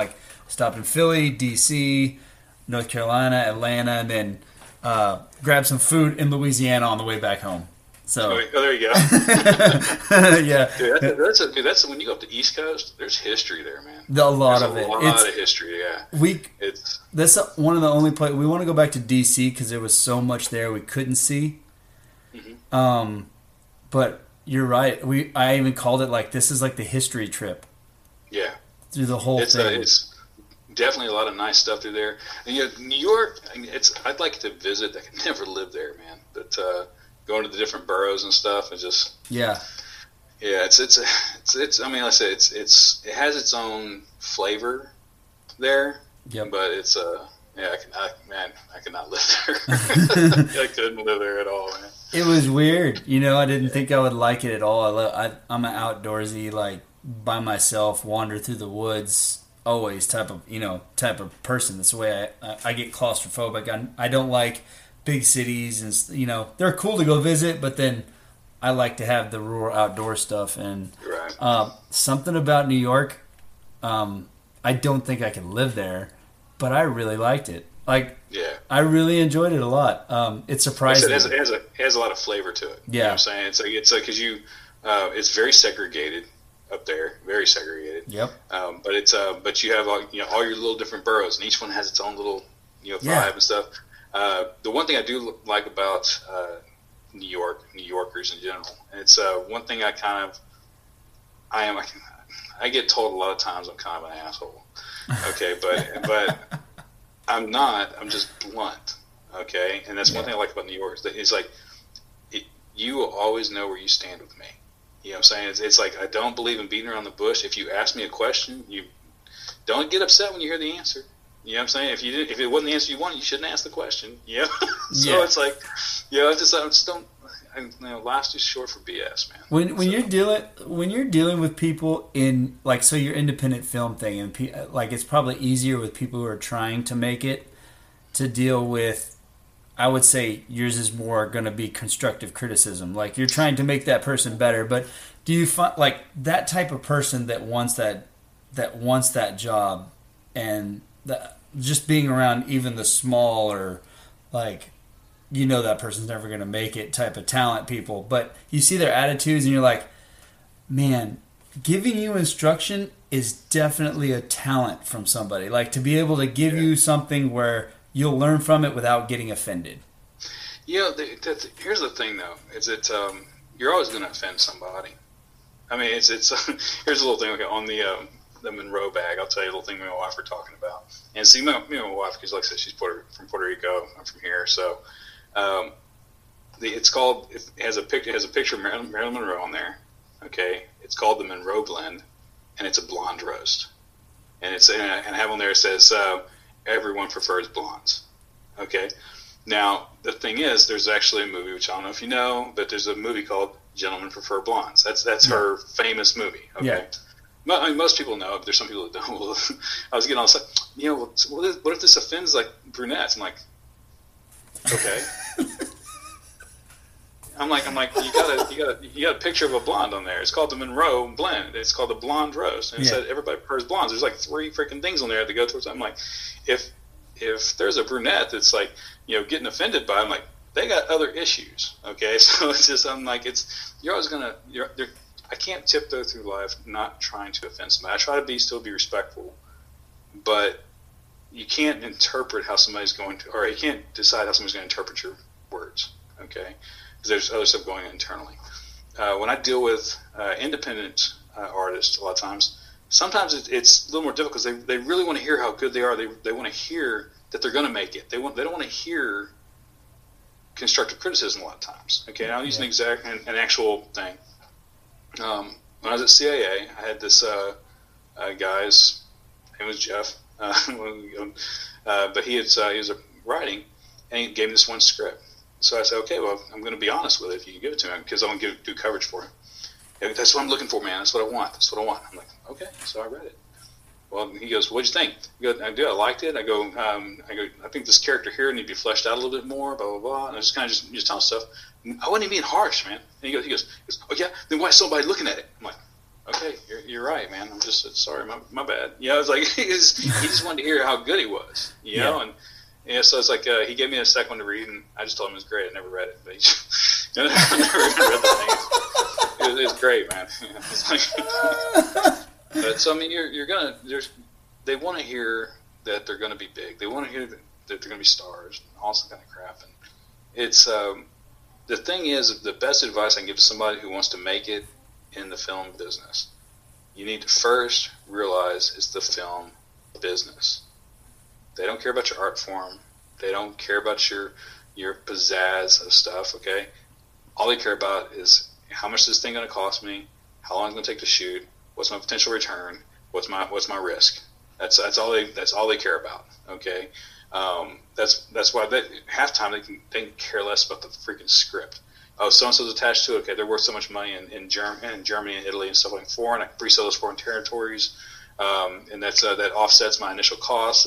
in Philly, D.C., North Carolina, Atlanta, and then grabbed some food in Louisiana on the way back home. So there you go. Yeah, dude, that's when you go up the East Coast. There's history there, man. There's a lot of history. Yeah, that's one of the only places we want to go back to DC because there was so much there we couldn't see. Mm-hmm. But you're right. I even called it like this is like the history trip. Yeah, through the whole thing. Definitely a lot of nice stuff through there. And you know, New York, I mean, I'd like to visit. I could never live there, man. But going to the different boroughs and stuff, and just it's. I mean, like I said, it has its own flavor there. Yeah, but it's I could not live there. I couldn't live there at all, man. It was weird, you know. I didn't think I would like it at all. I'm an outdoorsy, like by myself, wander through the woods. Always type of person. That's the way I get claustrophobic. I don't like big cities, and you know they're cool to go visit, but then I like to have the rural outdoor stuff. And right. Something about New York, I don't think I can live there, but I really liked it. Like I really enjoyed it a lot. It's surprising. Like I said, it has a lot of flavor to it. Yeah, you know what I'm saying, it's like because you it's very segregated. Up there, very segregated. Yep. But it's but you have all your little different boroughs, and each one has its own little vibe and stuff. The one thing I do like about New Yorkers in general, and it's one thing I get told a lot of times I'm kind of an asshole. Okay, but I'm not. I'm just blunt. Okay, and that's one thing I like about New Yorkers. It's like you will always know where you stand with me. You know what I'm saying? It's like I don't believe in beating around the bush. If you ask me a question, you don't get upset when you hear the answer. You know what I'm saying? If it wasn't the answer you wanted, you shouldn't ask the question. You know? It's like, life's too short for BS, man. When you're dealing with people in like so your independent film thing and like it's probably easier with people who are trying to make it to deal with. I would say yours is more going to be constructive criticism. Like you're trying to make that person better, but do you find like that type of person that wants that job and just being around even the small or like, you know, that person's never going to make it type of talent people, but you see their attitudes and you're like, man, giving you instruction is definitely a talent from somebody. Like to be able to give you something where you'll learn from it without getting offended. Yeah, here's the thing, though, is that you're always going to offend somebody. I mean, here's a little thing on the Monroe bag. I'll tell you a little thing me and my wife were talking about. And see, my wife, because like I said, she's from Puerto Rico. I'm from here, so it has a picture of Marilyn Monroe on there. Okay, it's called the Monroe Blend, and it's a blonde roast. And I have on there it says. Everyone prefers blondes. Okay. Now, the thing is, there's actually a movie, which I don't know if you know, but there's a movie called Gentlemen Prefer Blondes. That's her famous movie. Okay. Yeah. I mean, most people know, but there's some people that don't. I was getting all like, what if this offends like brunettes? I'm like, okay. I'm like, you got a picture of a blonde on there. It's called the Monroe Blend. It's called the Blonde Roast. And it said everybody prefers blondes. There's like 3 freaking things on there that go towards. I'm like, if there's a brunette that's like, getting offended by, I'm like, they got other issues. Okay, so it's just I'm like, you're always gonna. I can't tiptoe through life not trying to offend somebody. I try to still be respectful, but you can't interpret how somebody's going to, or you can't decide how somebody's going to interpret your words. Okay. There's other stuff going on internally. When I deal with independent artists, a lot of times, sometimes it's a little more difficult because they really want to hear how good they are. They want to hear that they're going to make it. They don't want to hear constructive criticism a lot of times. Okay, and I'll use an actual thing. When I was at CAA, I had this guy's name was Jeff, but he was writing, and he gave me this one script. So I said, okay, well, I'm going to be honest with it if you can give it to me, because I want to do coverage for him. And that's what I'm looking for, man. That's what I want. That's what I want. I'm like, okay. So I read it. Well, he goes, what'd you think? I go, I do. I liked it. I go, I think this character here needs to be fleshed out a little bit more, blah, blah, blah. And I just kind of just tell him stuff. I wasn't even being harsh, man. And he goes, oh, yeah, then why is somebody looking at it? I'm like, okay, you're right, man. I'm just sorry, my bad. You know, I was like, he just wanted to hear how good he was, you know? Yeah. And so it's like, he gave me a second one to read, and I just told him it was great. I never read it. But I never even read the thing. It was great, man. You know, it's like, but so I mean, you're gonna. They want to hear that they're gonna be big. They want to hear that they're gonna be stars and all that kind of crap. And it's the thing is, the best advice I can give to somebody who wants to make it in the film business, you need to first realize it's the film business. They don't care about your art form. They don't care about your pizzazz of stuff. Okay, all they care about is how much is this thing gonna cost me, how long it's gonna take to shoot. What's my potential return? What's my risk? That's all they care about. Okay, that's why half time they can care less about the freaking script. Oh, so and so's attached to it. Okay, they're worth so much money in Germany and Italy and stuff like foreign. I can pre-sell those foreign territories, and that's that offsets my initial cost.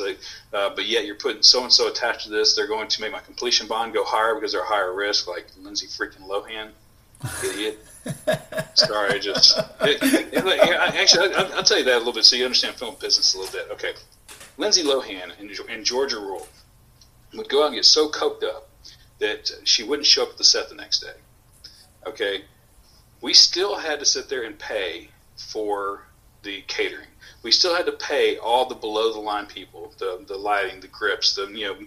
But yet you're putting so and so attached to this. They're going to make my completion bond go higher because they're higher risk, like Lindsay freaking Lohan. Idiot. Sorry, I'll tell you that a little bit so you understand film business a little bit. Okay, Lindsay Lohan in Georgia Rule would go out and get so coked up that she wouldn't show up at the set the next day. Okay, we still had to sit there and pay for the catering. We still had to pay all the below the line people, the lighting, the grips, the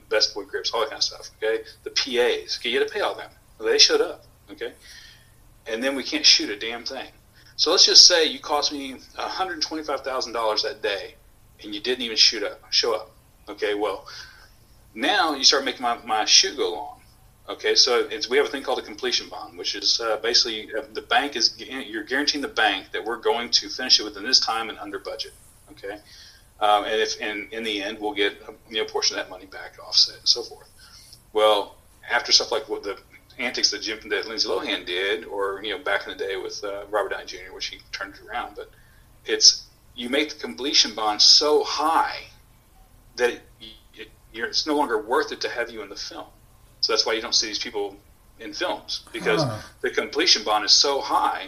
best boy grips, all that kind of stuff. Okay, the PAs. Okay, you had to pay all them. They showed up. Okay. And then we can't shoot a damn thing. So let's just say you cost me $125,000 that day, and you didn't even show up. Okay, well, now you start making my shoot go long. Okay, so we have a thing called a completion bond, which is basically the bank you're guaranteeing the bank that we're going to finish it within this time and under budget. Okay, and in the end we'll get a portion of that money back, offset, and so forth. Well, after stuff like what the antics that Lindsay Lohan did, or back in the day with Robert Downey Jr., which he turned it around, but you make the completion bond so high that it's no longer worth it to have you in the film. So that's why you don't see these people in films, because the completion bond is so high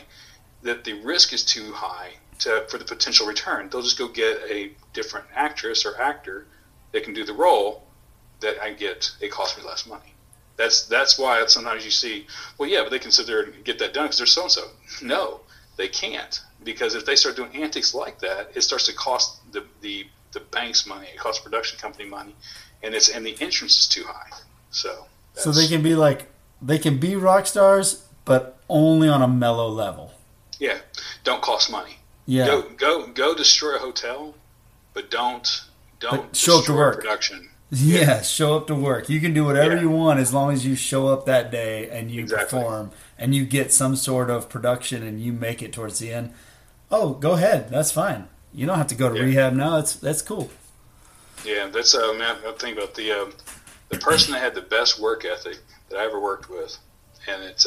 that the risk is too high for the potential return. They'll just go get a different actress or actor that can do the role that I get. It costs me less money. That's why sometimes you see, well, yeah, but they can sit there and get that done because they're so-and-so. No, they can't, because if they start doing antics like that, it starts to cost the bank's money. It costs production company money, and the entrance is too high. So they can be rock stars, but only on a mellow level. Yeah, don't cost money. Yeah, go destroy a hotel, but don't show up to work. Production. Yeah, show up to work. You can do whatever you want as long as you show up that day and you perform and you get some sort of production and you make it towards the end. Oh, go ahead. That's fine. You don't have to go to rehab now. That's cool. Yeah, that's I think about the person that had the best work ethic that I ever worked with, and it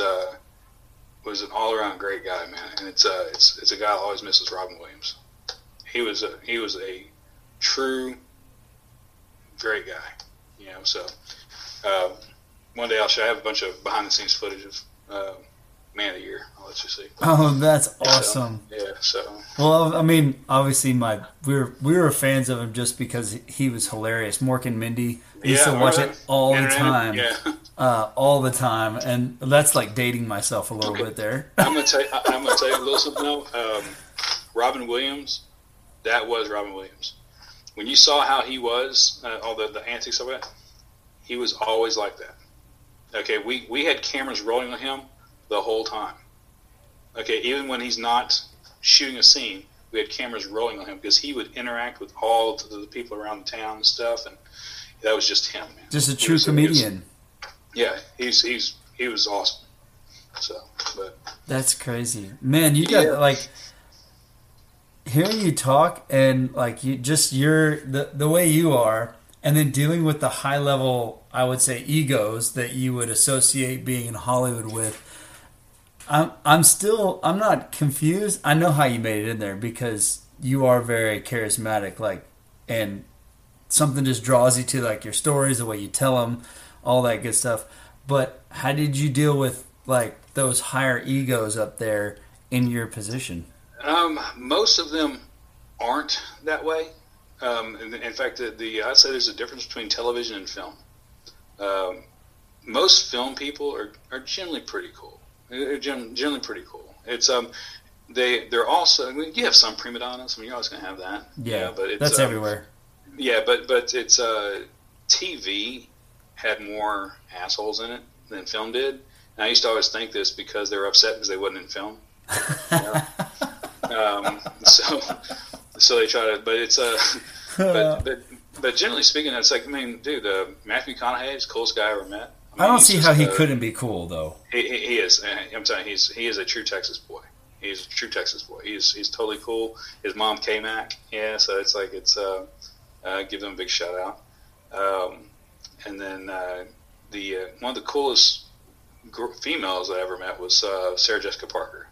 was an all around great guy, man. And it's a guy I always miss, is Robin Williams. He was a true great guy, so one day I have a bunch of behind the scenes footage of Man of the Year. I'll let you see. Oh, that's awesome. Well, I mean, obviously we were fans of him just because he was hilarious. Mork and Mindy, I used to watch it all the time. Yeah. All the time, and that's like dating myself a little bit there. I'm gonna tell you a little something else. Robin Williams, that was Robin Williams. When you saw how he was, all the antics of it, he was always like that. Okay, we had cameras rolling on him the whole time. Okay, even when he's not shooting a scene, we had cameras rolling on him because he would interact with all the people around the town and stuff, and that was just him, man. Just a true comedian. He was awesome. So, but that's crazy, man. You got like hearing you talk and like you just you're the way you are, and then dealing with the high level, I would say, egos that you would associate being in Hollywood with. I'm not confused. I know how you made it in there because you are very charismatic, like, and something just draws you to like your stories, the way you tell them, all that good stuff. But how did you deal with like those higher egos up there in your position? Most of them aren't that way. In fact, I'd say there's a difference between television and film. Most film people are generally pretty cool. They're generally pretty cool. It's they're also. I mean, you have some prima donnas. I mean, you're always going to have that. Yeah, you know, but it's, that's everywhere. Yeah, but it's TV had more assholes in it than film did. And I used to always think this because they were upset because they wasn't in film. You know? So they try to, but it's but generally speaking, it's like, I mean, dude, Matthew McConaughey is the coolest guy I ever met. I mean, I don't see how he couldn't be cool though. He is. I'm telling you, he is a true Texas boy. He's a true Texas boy. He's totally cool. His mom K-Mac. Yeah, so it's like give them a big shout out. And then the one of the coolest females I ever met was Sarah Jessica Parker.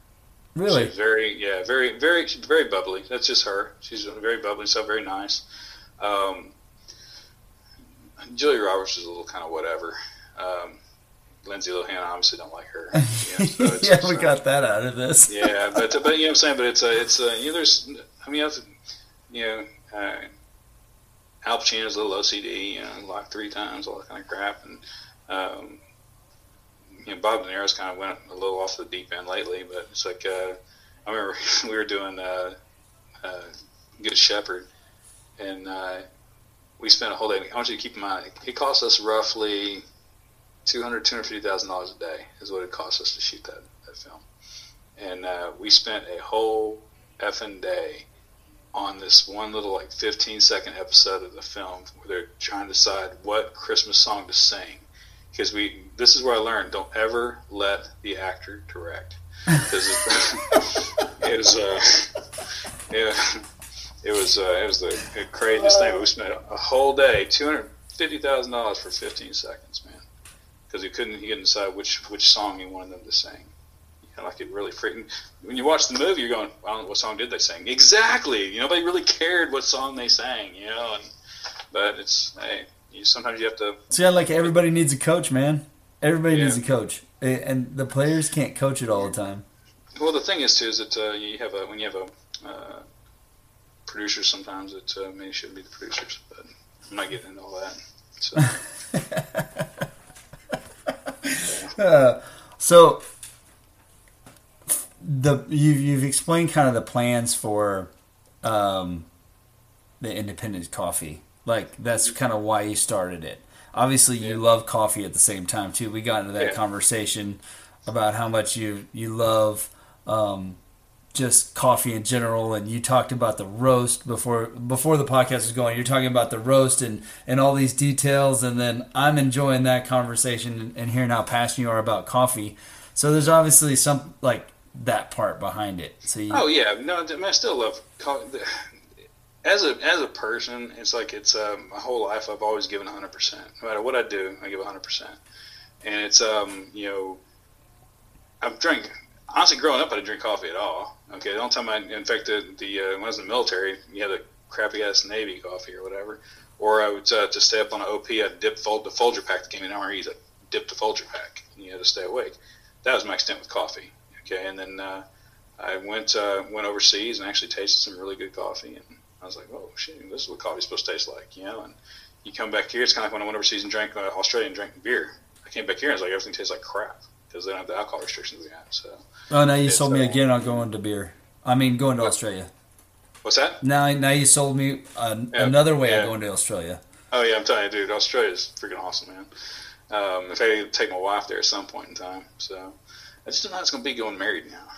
Really? She's very, very, she's very bubbly. That's just her. She's very bubbly, so very nice. Julia Roberts is a little kind of whatever. Lindsay Lohan, I obviously don't like her. You know, so we got that out of this. Yeah, but you know what I'm saying. But it's you know, there's, I mean, you know, Al Pacino's a little OCD, you know, locked 3 times, all that kind of crap, and you know, Bob De Niro's kind of went a little off the deep end lately. But it's like I remember we were doing Good Shepherd, and we spent a whole day. I want you to keep in mind, it cost us roughly $250,000 a day is what it cost us to shoot that film, and we spent a whole effing day on this one little like 15-second episode of the film where they're trying to decide what Christmas song to sing, because this is where I learned, don't ever let the actor direct, because it was the craziest thing. We spent a whole day, $250,000 for 15 seconds, man. Because he couldn't decide which song he wanted them to sing. You know, like, it really freaking. When you watch the movie, you're going, I don't know, what song did they sing? Exactly. You know, nobody really cared what song they sang. You know, but it's, hey, sometimes you have to. So yeah, like everybody needs a coach, man. Everybody needs a coach, and the players can't coach it all the time. Well, the thing is too is that when you have a producer, sometimes it maybe shouldn't be the producers, but I'm not getting into all that. So. So you've explained kind of the plans for the Indies Coffee. Like, that's kind of why you started it. Obviously, you love coffee at the same time too. We got into that conversation about how much you love just coffee in general, and you talked about the roast before the podcast was going. You're talking about the roast and all these details, and then I'm enjoying that conversation and hearing how passionate you are about coffee. So there's obviously some like that part behind it. So I still love coffee. As a person, it's like it's my whole life I've always given 100%. No matter what I do, I give 100%. And it's you know, I've drank. Honestly, growing up, I didn't drink coffee at all. Okay, the only time when I was in the military, you had a crappy ass Navy coffee or whatever. Or I would to stay up on an OP, I'd dip the Folger pack that came in MREs. I'd dip the Folger pack, and you had to stay awake. That was my extent with coffee. Okay, and then I went overseas and actually tasted some really good coffee, and I was like, oh shit, this is what coffee's supposed to taste like, you know. And you come back here, it's kind of like when I went overseas and drank Australia and drank beer. I came back here and I was like, everything tastes like crap. Because they don't have the alcohol restrictions we have. So. Oh, now you sold me again on going to beer. I mean, going to Australia. What's that? Now you sold me another way of going to Australia. Oh, yeah, I'm telling you, dude, Australia is freaking awesome, man. If I take my wife there at some point in time. So I just don't know how it's going to be going married now.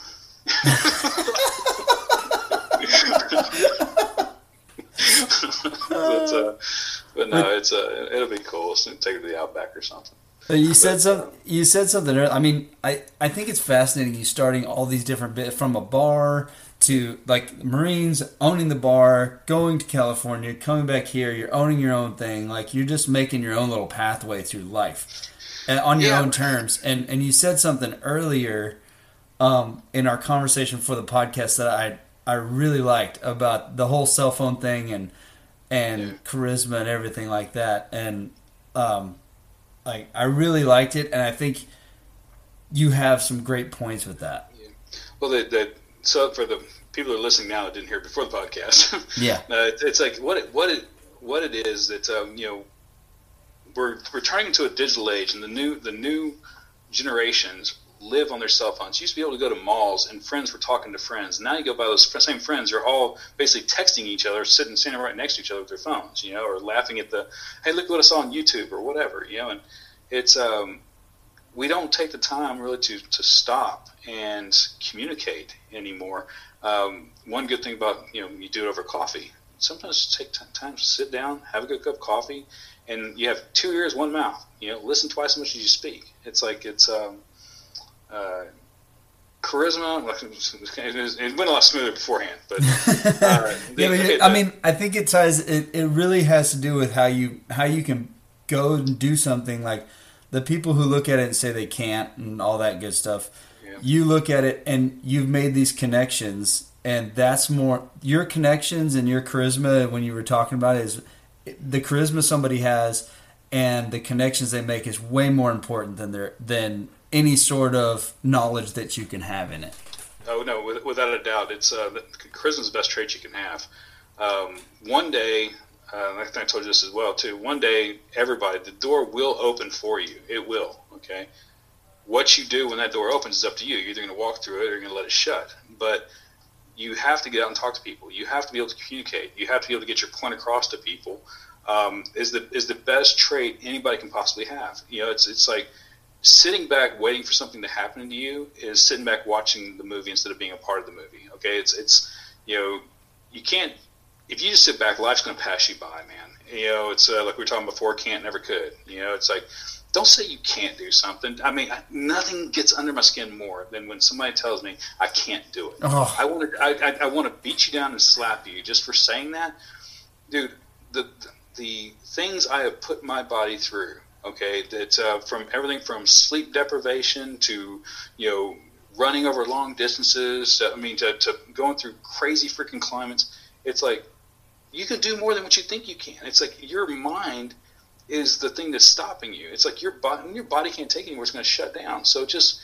But no, it'll be cool. It's going to take her to the Outback or something. You said something. I mean, I think it's fascinating. You starting all these different bits from a bar to like Marines owning the bar, going to California, coming back here. You're owning your own thing. Like you're just making your own little pathway through life on your own terms. And you said something earlier in our conversation for the podcast that I really liked about the whole cell phone thing and charisma and everything like that. And like I really liked it, and I think you have some great points with that. Yeah. Well, so for the people who are listening now that didn't hear it before the podcast, it's like what it is that you know, we're turning into a digital age, and the new generations live on their cell phones. You used to be able to go to malls, and friends were talking to friends. Now you go by those same friends, they're all basically texting each other, standing right next to each other with their phones, you know, or laughing at the, hey, look what I saw on YouTube or whatever, you know. And it's we don't take the time really to stop and communicate anymore. One good thing about, you know, you do it over coffee. Sometimes you take time to sit down, have a good cup of coffee, and you have two ears, one mouth. You know, listen twice as much as you speak. It's like it's charisma. It went a lot smoother beforehand, but I mean, I think it ties. It really has to do with how you can go and do something. Like the people who look at it and say they can't and all that good stuff. Yeah. You look at it and you've made these connections, and that's more your connections and your charisma. When you were talking about it, is the charisma somebody has and the connections they make is way more important than any sort of knowledge that you can have in it. Oh no, without a doubt, it's charisma's the best trait you can have. One day, I think I told you this as well too. One day, everybody, the door will open for you. It will. Okay, what you do when that door opens is up to you. You're either going to walk through it or you're going to let it shut. But you have to get out and talk to people. You have to be able to communicate. You have to be able to get your point across to people. Is the best trait anybody can possibly have. You know, it's like. Sitting back waiting for something to happen to you is sitting back watching the movie instead of being a part of the movie. Okay, it's you know, you can't, if you just sit back, life's going to pass you by, man. You know, it's like we were talking before, can't, never could. You know, it's like, don't say you can't do something. I mean, nothing gets under my skin more than when somebody tells me I can't do it. Oh. I want to beat you down and slap you just for saying that, dude. The things I have put my body through. Okay, that's from everything from sleep deprivation to, you know, running over long distances. To going through crazy freaking climates. It's like you can do more than what you think you can. It's like your mind is the thing that's stopping you. It's like your body can't take anymore. It's going to shut down. So just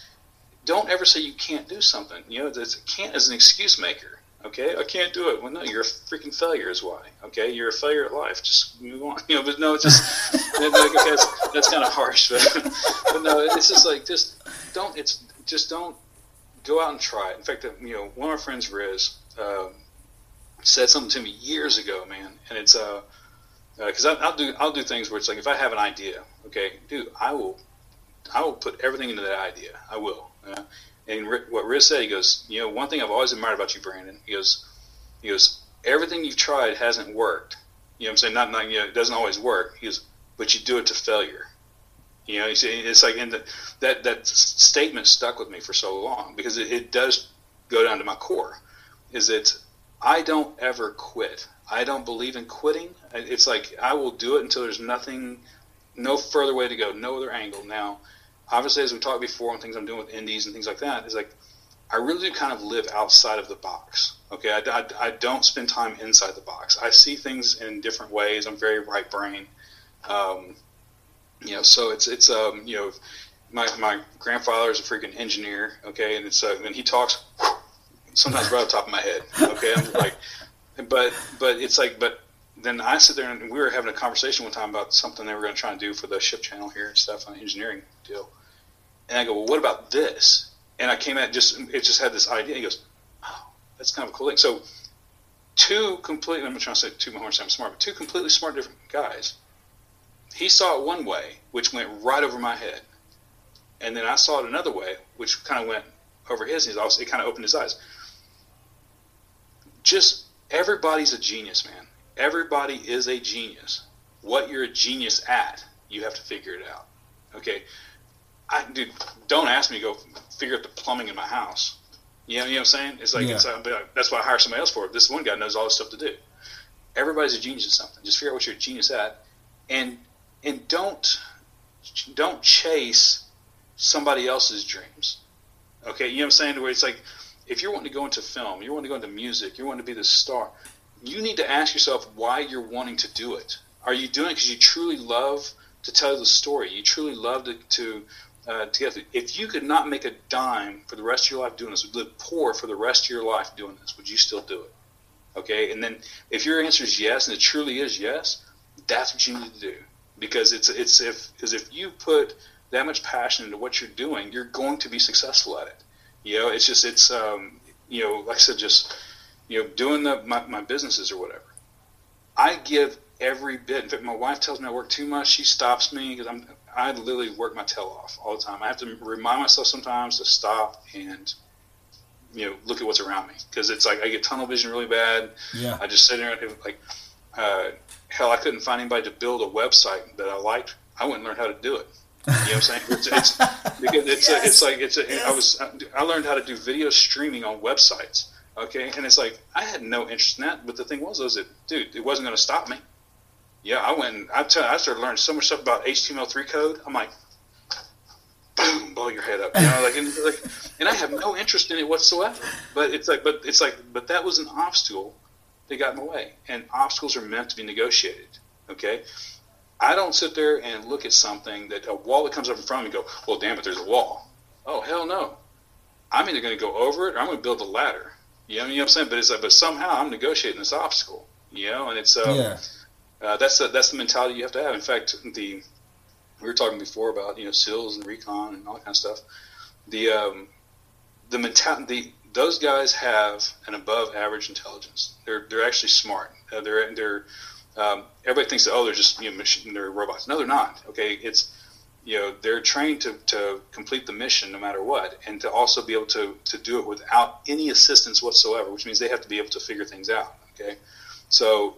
don't ever say you can't do something. You know, that's can't is an excuse maker. Okay, I can't do it. Well, no, you're a freaking failure is why. Okay, you're a failure at life. Just move on. You know, but no, it's just like, okay, that's kind of harsh. But no, it's just like don't go out and try it. In fact, you know, one of my friends, Riz, said something to me years ago, man, and it's because I'll do things where it's like if I have an idea, okay, dude, I will put everything into that idea. I will. And what Riz said, he goes, you know, one thing I've always admired about you, Brandon, he goes, everything you've tried hasn't worked. You know what I'm saying? Not, you know, it doesn't always work. He goes, but you do it to failure. You know, it's like, and that statement stuck with me for so long because it does go down to my core, is that I don't ever quit. I don't believe in quitting. It's like, I will do it until there's nothing, no further way to go, no other angle. Now, obviously, as we talked before on things I'm doing with indies and things like that, is like I really do kind of live outside of the box. Okay, I don't spend time inside the box. I see things in different ways. I'm very right brain, you know. So it's you know, my grandfather is a freaking engineer. Okay, and it's and he talks sometimes right off the top of my head. Okay, I'm like, but then I sit there, and we were having a conversation one time about something they were going to try and do for the ship channel here and stuff on the engineering deal. And I go, well, what about this? And I came at it just had this idea. He goes, oh, that's kind of a cool thing. So two completely smart different guys. He saw it one way, which went right over my head. And then I saw it another way, which kind of went over his. And it kind of opened his eyes. Just everybody's a genius, man. Everybody is a genius. What you're a genius at, you have to figure it out. Okay, dude, don't ask me to go figure out the plumbing in my house. You know what I'm saying? It's like, yeah. That's why I hire somebody else for it. This one guy knows all this stuff to do. Everybody's a genius at something. Just figure out what you're a genius at, and don't chase somebody else's dreams. Okay, you know what I'm saying? Where it's like, if you're wanting to go into film, you're wanting to go into music, you're wanting to be the star, you need to ask yourself why you're wanting to do it. Are you doing it because you truly love to tell the story? You truly love to get it. If you could not make a dime for the rest of your life doing this, would live poor for the rest of your life doing this, would you still do it? Okay, and then if your answer is yes, and it truly is yes, that's what you need to do, because if you put that much passion into what you're doing, you're going to be successful at it. You know, it's just, it's, you know, like I said, just, you know, doing my businesses or whatever. I give every bit. In fact, my wife tells me I work too much. She stops me because I literally work my tail off all the time. I have to remind myself sometimes to stop and, you know, look at what's around me, because it's like I get tunnel vision really bad. Yeah. I just sit there and like, hell, I couldn't find anybody to build a website that I liked. I wouldn't learn how to do it. You know what I'm saying? I learned how to do video streaming on websites. Okay, and it's like I had no interest in that, but the thing was that, dude, it wasn't going to stop me. Yeah, I went. I started learning so much stuff about HTML3 code. I'm like, boom, blow your head up. You know, and I have no interest in it whatsoever. But that was an obstacle that got in the way, and obstacles are meant to be negotiated. Okay. I don't sit there and look at something, that a wall that comes up in front of me, and go, well, damn it, there's a wall. Oh, hell no. I'm either going to go over it or I'm going to build a ladder. You know what I'm saying? But it's like, but somehow I'm negotiating this obstacle, you know? And it's, that's the mentality you have to have. In fact, we were talking before about, you know, SEALs and recon and all that kind of stuff. The mentality, those guys have an above average intelligence. They're actually smart. Everybody thinks that, oh, they're just, you know, they're robots. No, they're not. Okay, it's, you know, they're trained to complete the mission no matter what, and to also be able to do it without any assistance whatsoever, which means they have to be able to figure things out. Okay, so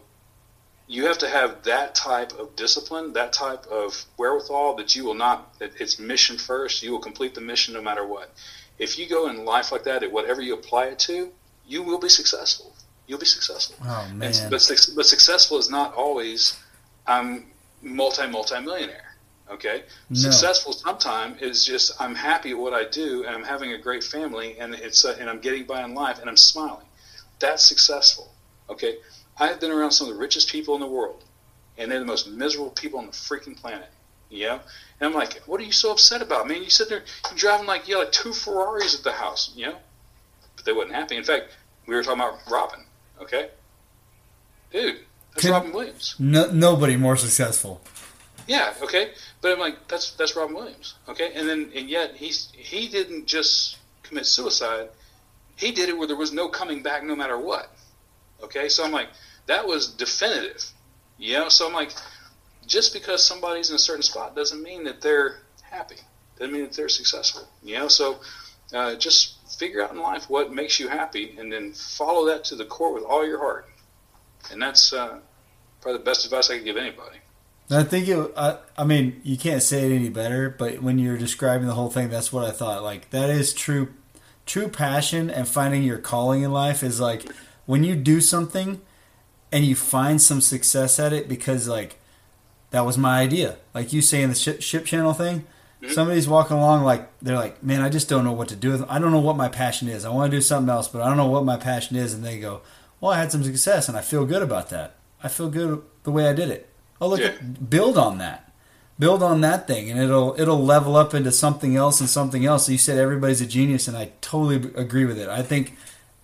you have to have that type of discipline, that type of wherewithal, that you will not, that it's mission first. You will complete the mission no matter what. If you go in life like that, at whatever you apply it to, you will be successful. You'll be successful. Oh, man. But successful is not always I'm multi-millionaire, okay? No. Successful sometimes is just I'm happy at what I do, and I'm having a great family, and it's and I'm getting by in life, and I'm smiling. That's successful, okay? I have been around some of the richest people in the world, and they're the most miserable people on the freaking planet, you know? And I'm like, what are you so upset about, man? You sit there, you're driving like two Ferraris at the house, you know? But they wasn't happy. In fact, we were talking about Robin. Okay, dude, that's Robin Williams. Nobody more successful. Yeah. Okay, but I'm like, that's Robin Williams. Okay, and yet he didn't just commit suicide; he did it where there was no coming back, no matter what. Okay, so I'm like, that was definitive. You know, so I'm like, just because somebody's in a certain spot doesn't mean that they're happy. Doesn't mean that they're successful. You know, so. Just figure out in life what makes you happy, and then follow that to the core with all your heart. And that's probably the best advice I could give anybody. I think it. I mean, you can't say it any better. But when you're describing the whole thing, that's what I thought. Like, that is true passion, and finding your calling in life is like when you do something and you find some success at it, because like that was my idea. Like you saying the ship channel thing. Somebody's walking along like they're like, man, I just don't know what to do with them. I don't know what my passion is. I want to do something else, but I don't know what my passion is. And they go, well, I had some success, and I feel good about that. I feel good the way I did it. Oh, look, build on that. Build on that thing, and it'll level up into something else and something else. You said everybody's a genius, and I totally agree with it. I think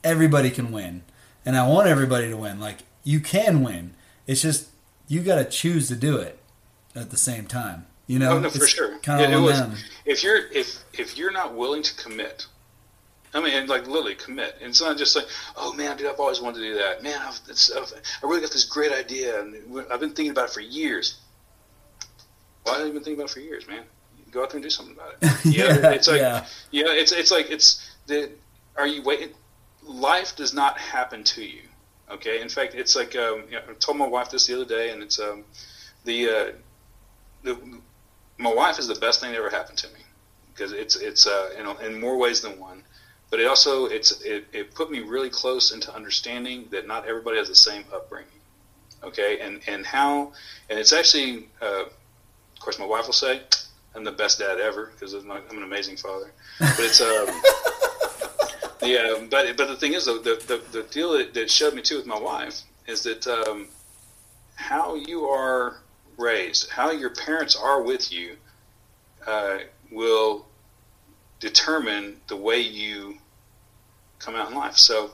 everybody can win, and I want everybody to win. Like, you can win. It's just you got to choose to do it at the same time. You know, oh, no, for sure. If you're not willing to commit, I mean, and like literally commit, and it's not just like, oh man, dude, I've always wanted to do that. Man, I really got this great idea, and I've been thinking about it for years. Why have you been thinking about it for years, man? Go out there and do something about it. Yeah, are you waiting? Life does not happen to you. Okay, in fact, it's like I told my wife this the other day, and it's the my wife is the best thing that ever happened to me, because it's you know, in more ways than one. But it also it put me really close into understanding that not everybody has the same upbringing. Okay, and it's actually, of course, my wife will say I'm the best dad ever because I'm an amazing father. But it's yeah. But the thing is, though, the deal that showed me too with my wife is that how you are raised, how your parents are with you, will determine the way you come out in life. So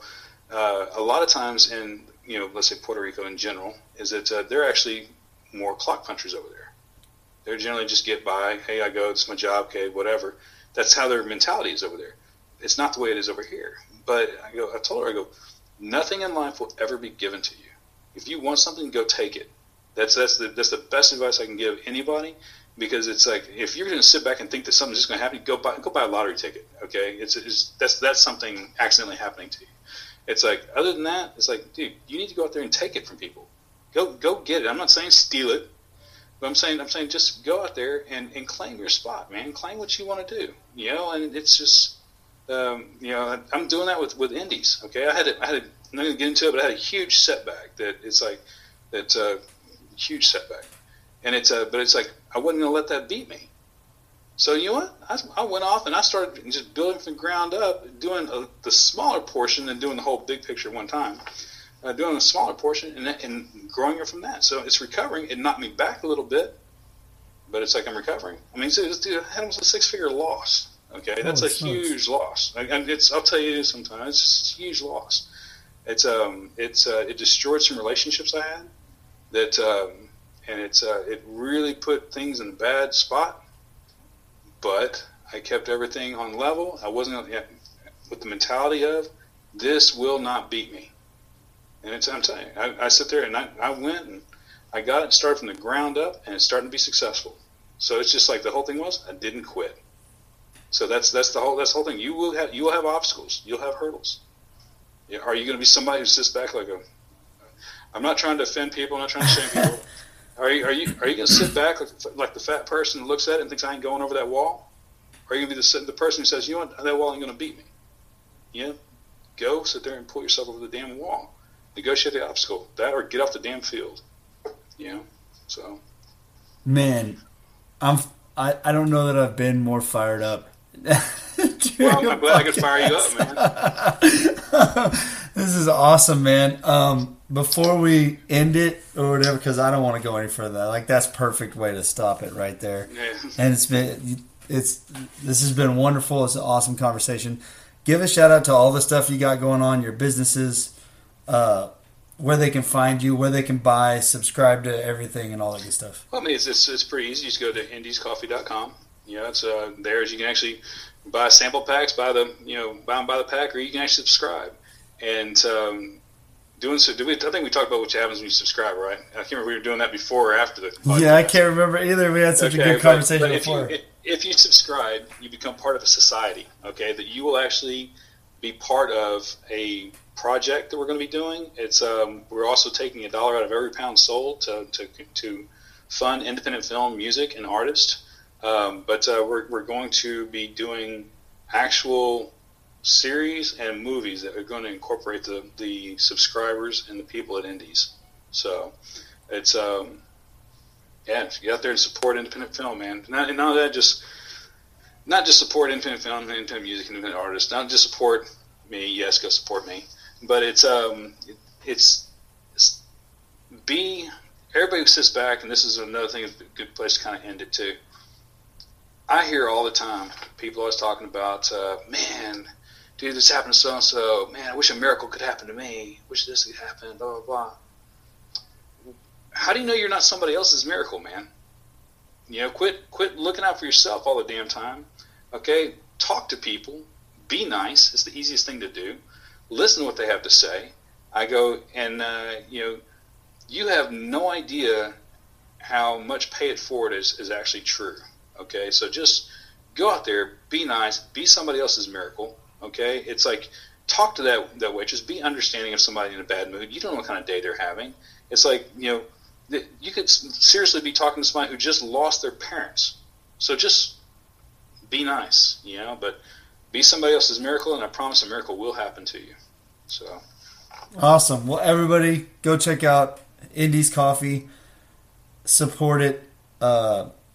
a lot of times in, you know, let's say Puerto Rico in general, is that they're actually more clock punchers over there. They're generally just get by, hey, I go, it's my job, okay, whatever. That's how their mentality is over there. It's not the way it is over here. But I told her, nothing in life will ever be given to you. If you want something, go take it. That's the best advice I can give anybody, because it's like, if you're going to sit back and think that something's just going to happen, go buy a lottery ticket. Okay, that's something accidentally happening to you. It's like, other than that, it's like, dude, you need to go out there and take it from people. Go get it. I'm not saying steal it, but I'm saying just go out there and claim your spot, man. Claim what you want to do, you know. And it's just, you know, I'm doing that with Indies. Okay, I had I'm not going to get into it, but I had a huge setback. Huge setback, and it's like I wasn't going to let that beat me. So you know what? I went off and I started just building from the ground up, doing the smaller portion and doing the whole big picture at one time. Doing a smaller portion and growing it from that. So it's recovering. It knocked me back a little bit, but it's like I'm recovering. I mean, dude, I had almost a 6-figure loss. Okay, that's a huge loss. And I'll tell you this sometimes, it's just a huge loss. It destroyed some relationships I had. That and it really put things in a bad spot, but I kept everything on level. I wasn't with the mentality of this will not beat me, and I'm telling you, I sit there and I went and I got it, started from the ground up, and it's starting to be successful. So it's just like the whole thing was I didn't quit. So that's the whole thing. You will have obstacles. You'll have hurdles. Are you going to be somebody who sits back like a? I'm not trying to offend people. I'm not trying to shame people. Are you going to sit back like the fat person that looks at it and thinks I ain't going over that wall? Or are you going to be the person who says, you know what, that wall ain't going to beat me? Yeah, go sit there and pull yourself over the damn wall. Negotiate the obstacle. That or get off the damn field. You know, so. Man, I don't know that I've been more fired up. Well, I'm glad I could fire you up, man. This is awesome, man. Before we end it or whatever, because I don't want to go any further. Like, that's perfect way to stop it right there. Yeah. And this has been wonderful. It's an awesome conversation. Give a shout out to all the stuff you got going on, your businesses, where they can find you, where they can buy, subscribe to everything, and all that good stuff. Well, I mean, it's pretty easy. You just go to Indiescoffee.com. You know, it's there. You can actually buy sample packs, buy them by the pack, or you can actually subscribe. And I think we talked about what happens when you subscribe, right? I can't remember if we were doing that before or after the podcast. Yeah, I can't remember either. We had such a good conversation before. If you subscribe, you become part of a society, okay, that you will actually be part of a project that we're going to be doing. It's we're also taking $1 out of every pound sold to fund independent film, music, and artists. We're going to be doing actual series and movies that are going to incorporate the subscribers and the people at Indies. So it's, get out there and support independent film, man. And not that not just support independent film, independent music, independent artists, not just support me. Yes, go support me. But everybody who sits back, and this is another thing, it's a good place to kind of end it too. I hear all the time people always talking about, man, dude, this happened to so-and-so. Man, I wish a miracle could happen to me. Wish this could happen, blah, blah, blah. How do you know you're not somebody else's miracle, man? You know, quit looking out for yourself all the damn time. Okay, talk to people. Be nice. It's the easiest thing to do. Listen to what they have to say. I go and, you have no idea how much pay it forward is actually true. Okay, so just go out there, be nice, be somebody else's miracle. Okay, it's like talk to that waitress, be understanding of somebody in a bad mood. You don't know what kind of day they're having. It's like, you could seriously be talking to somebody who just lost their parents. So just be nice, you know, but be somebody else's miracle, and I promise a miracle will happen to you. So awesome. Well, everybody go check out Indies Coffee. Support it.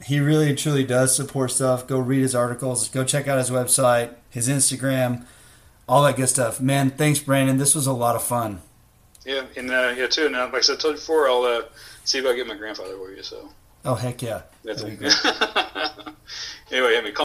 He really truly does support stuff. Go read his articles. Go check out his website, his Instagram, all that good stuff. Man, thanks, Brandon. This was a lot of fun. Yeah, and yeah, too. Now, like I said, I told you before, I'll see if I get my grandfather for you. So. Oh heck yeah! That's anyway, I mean.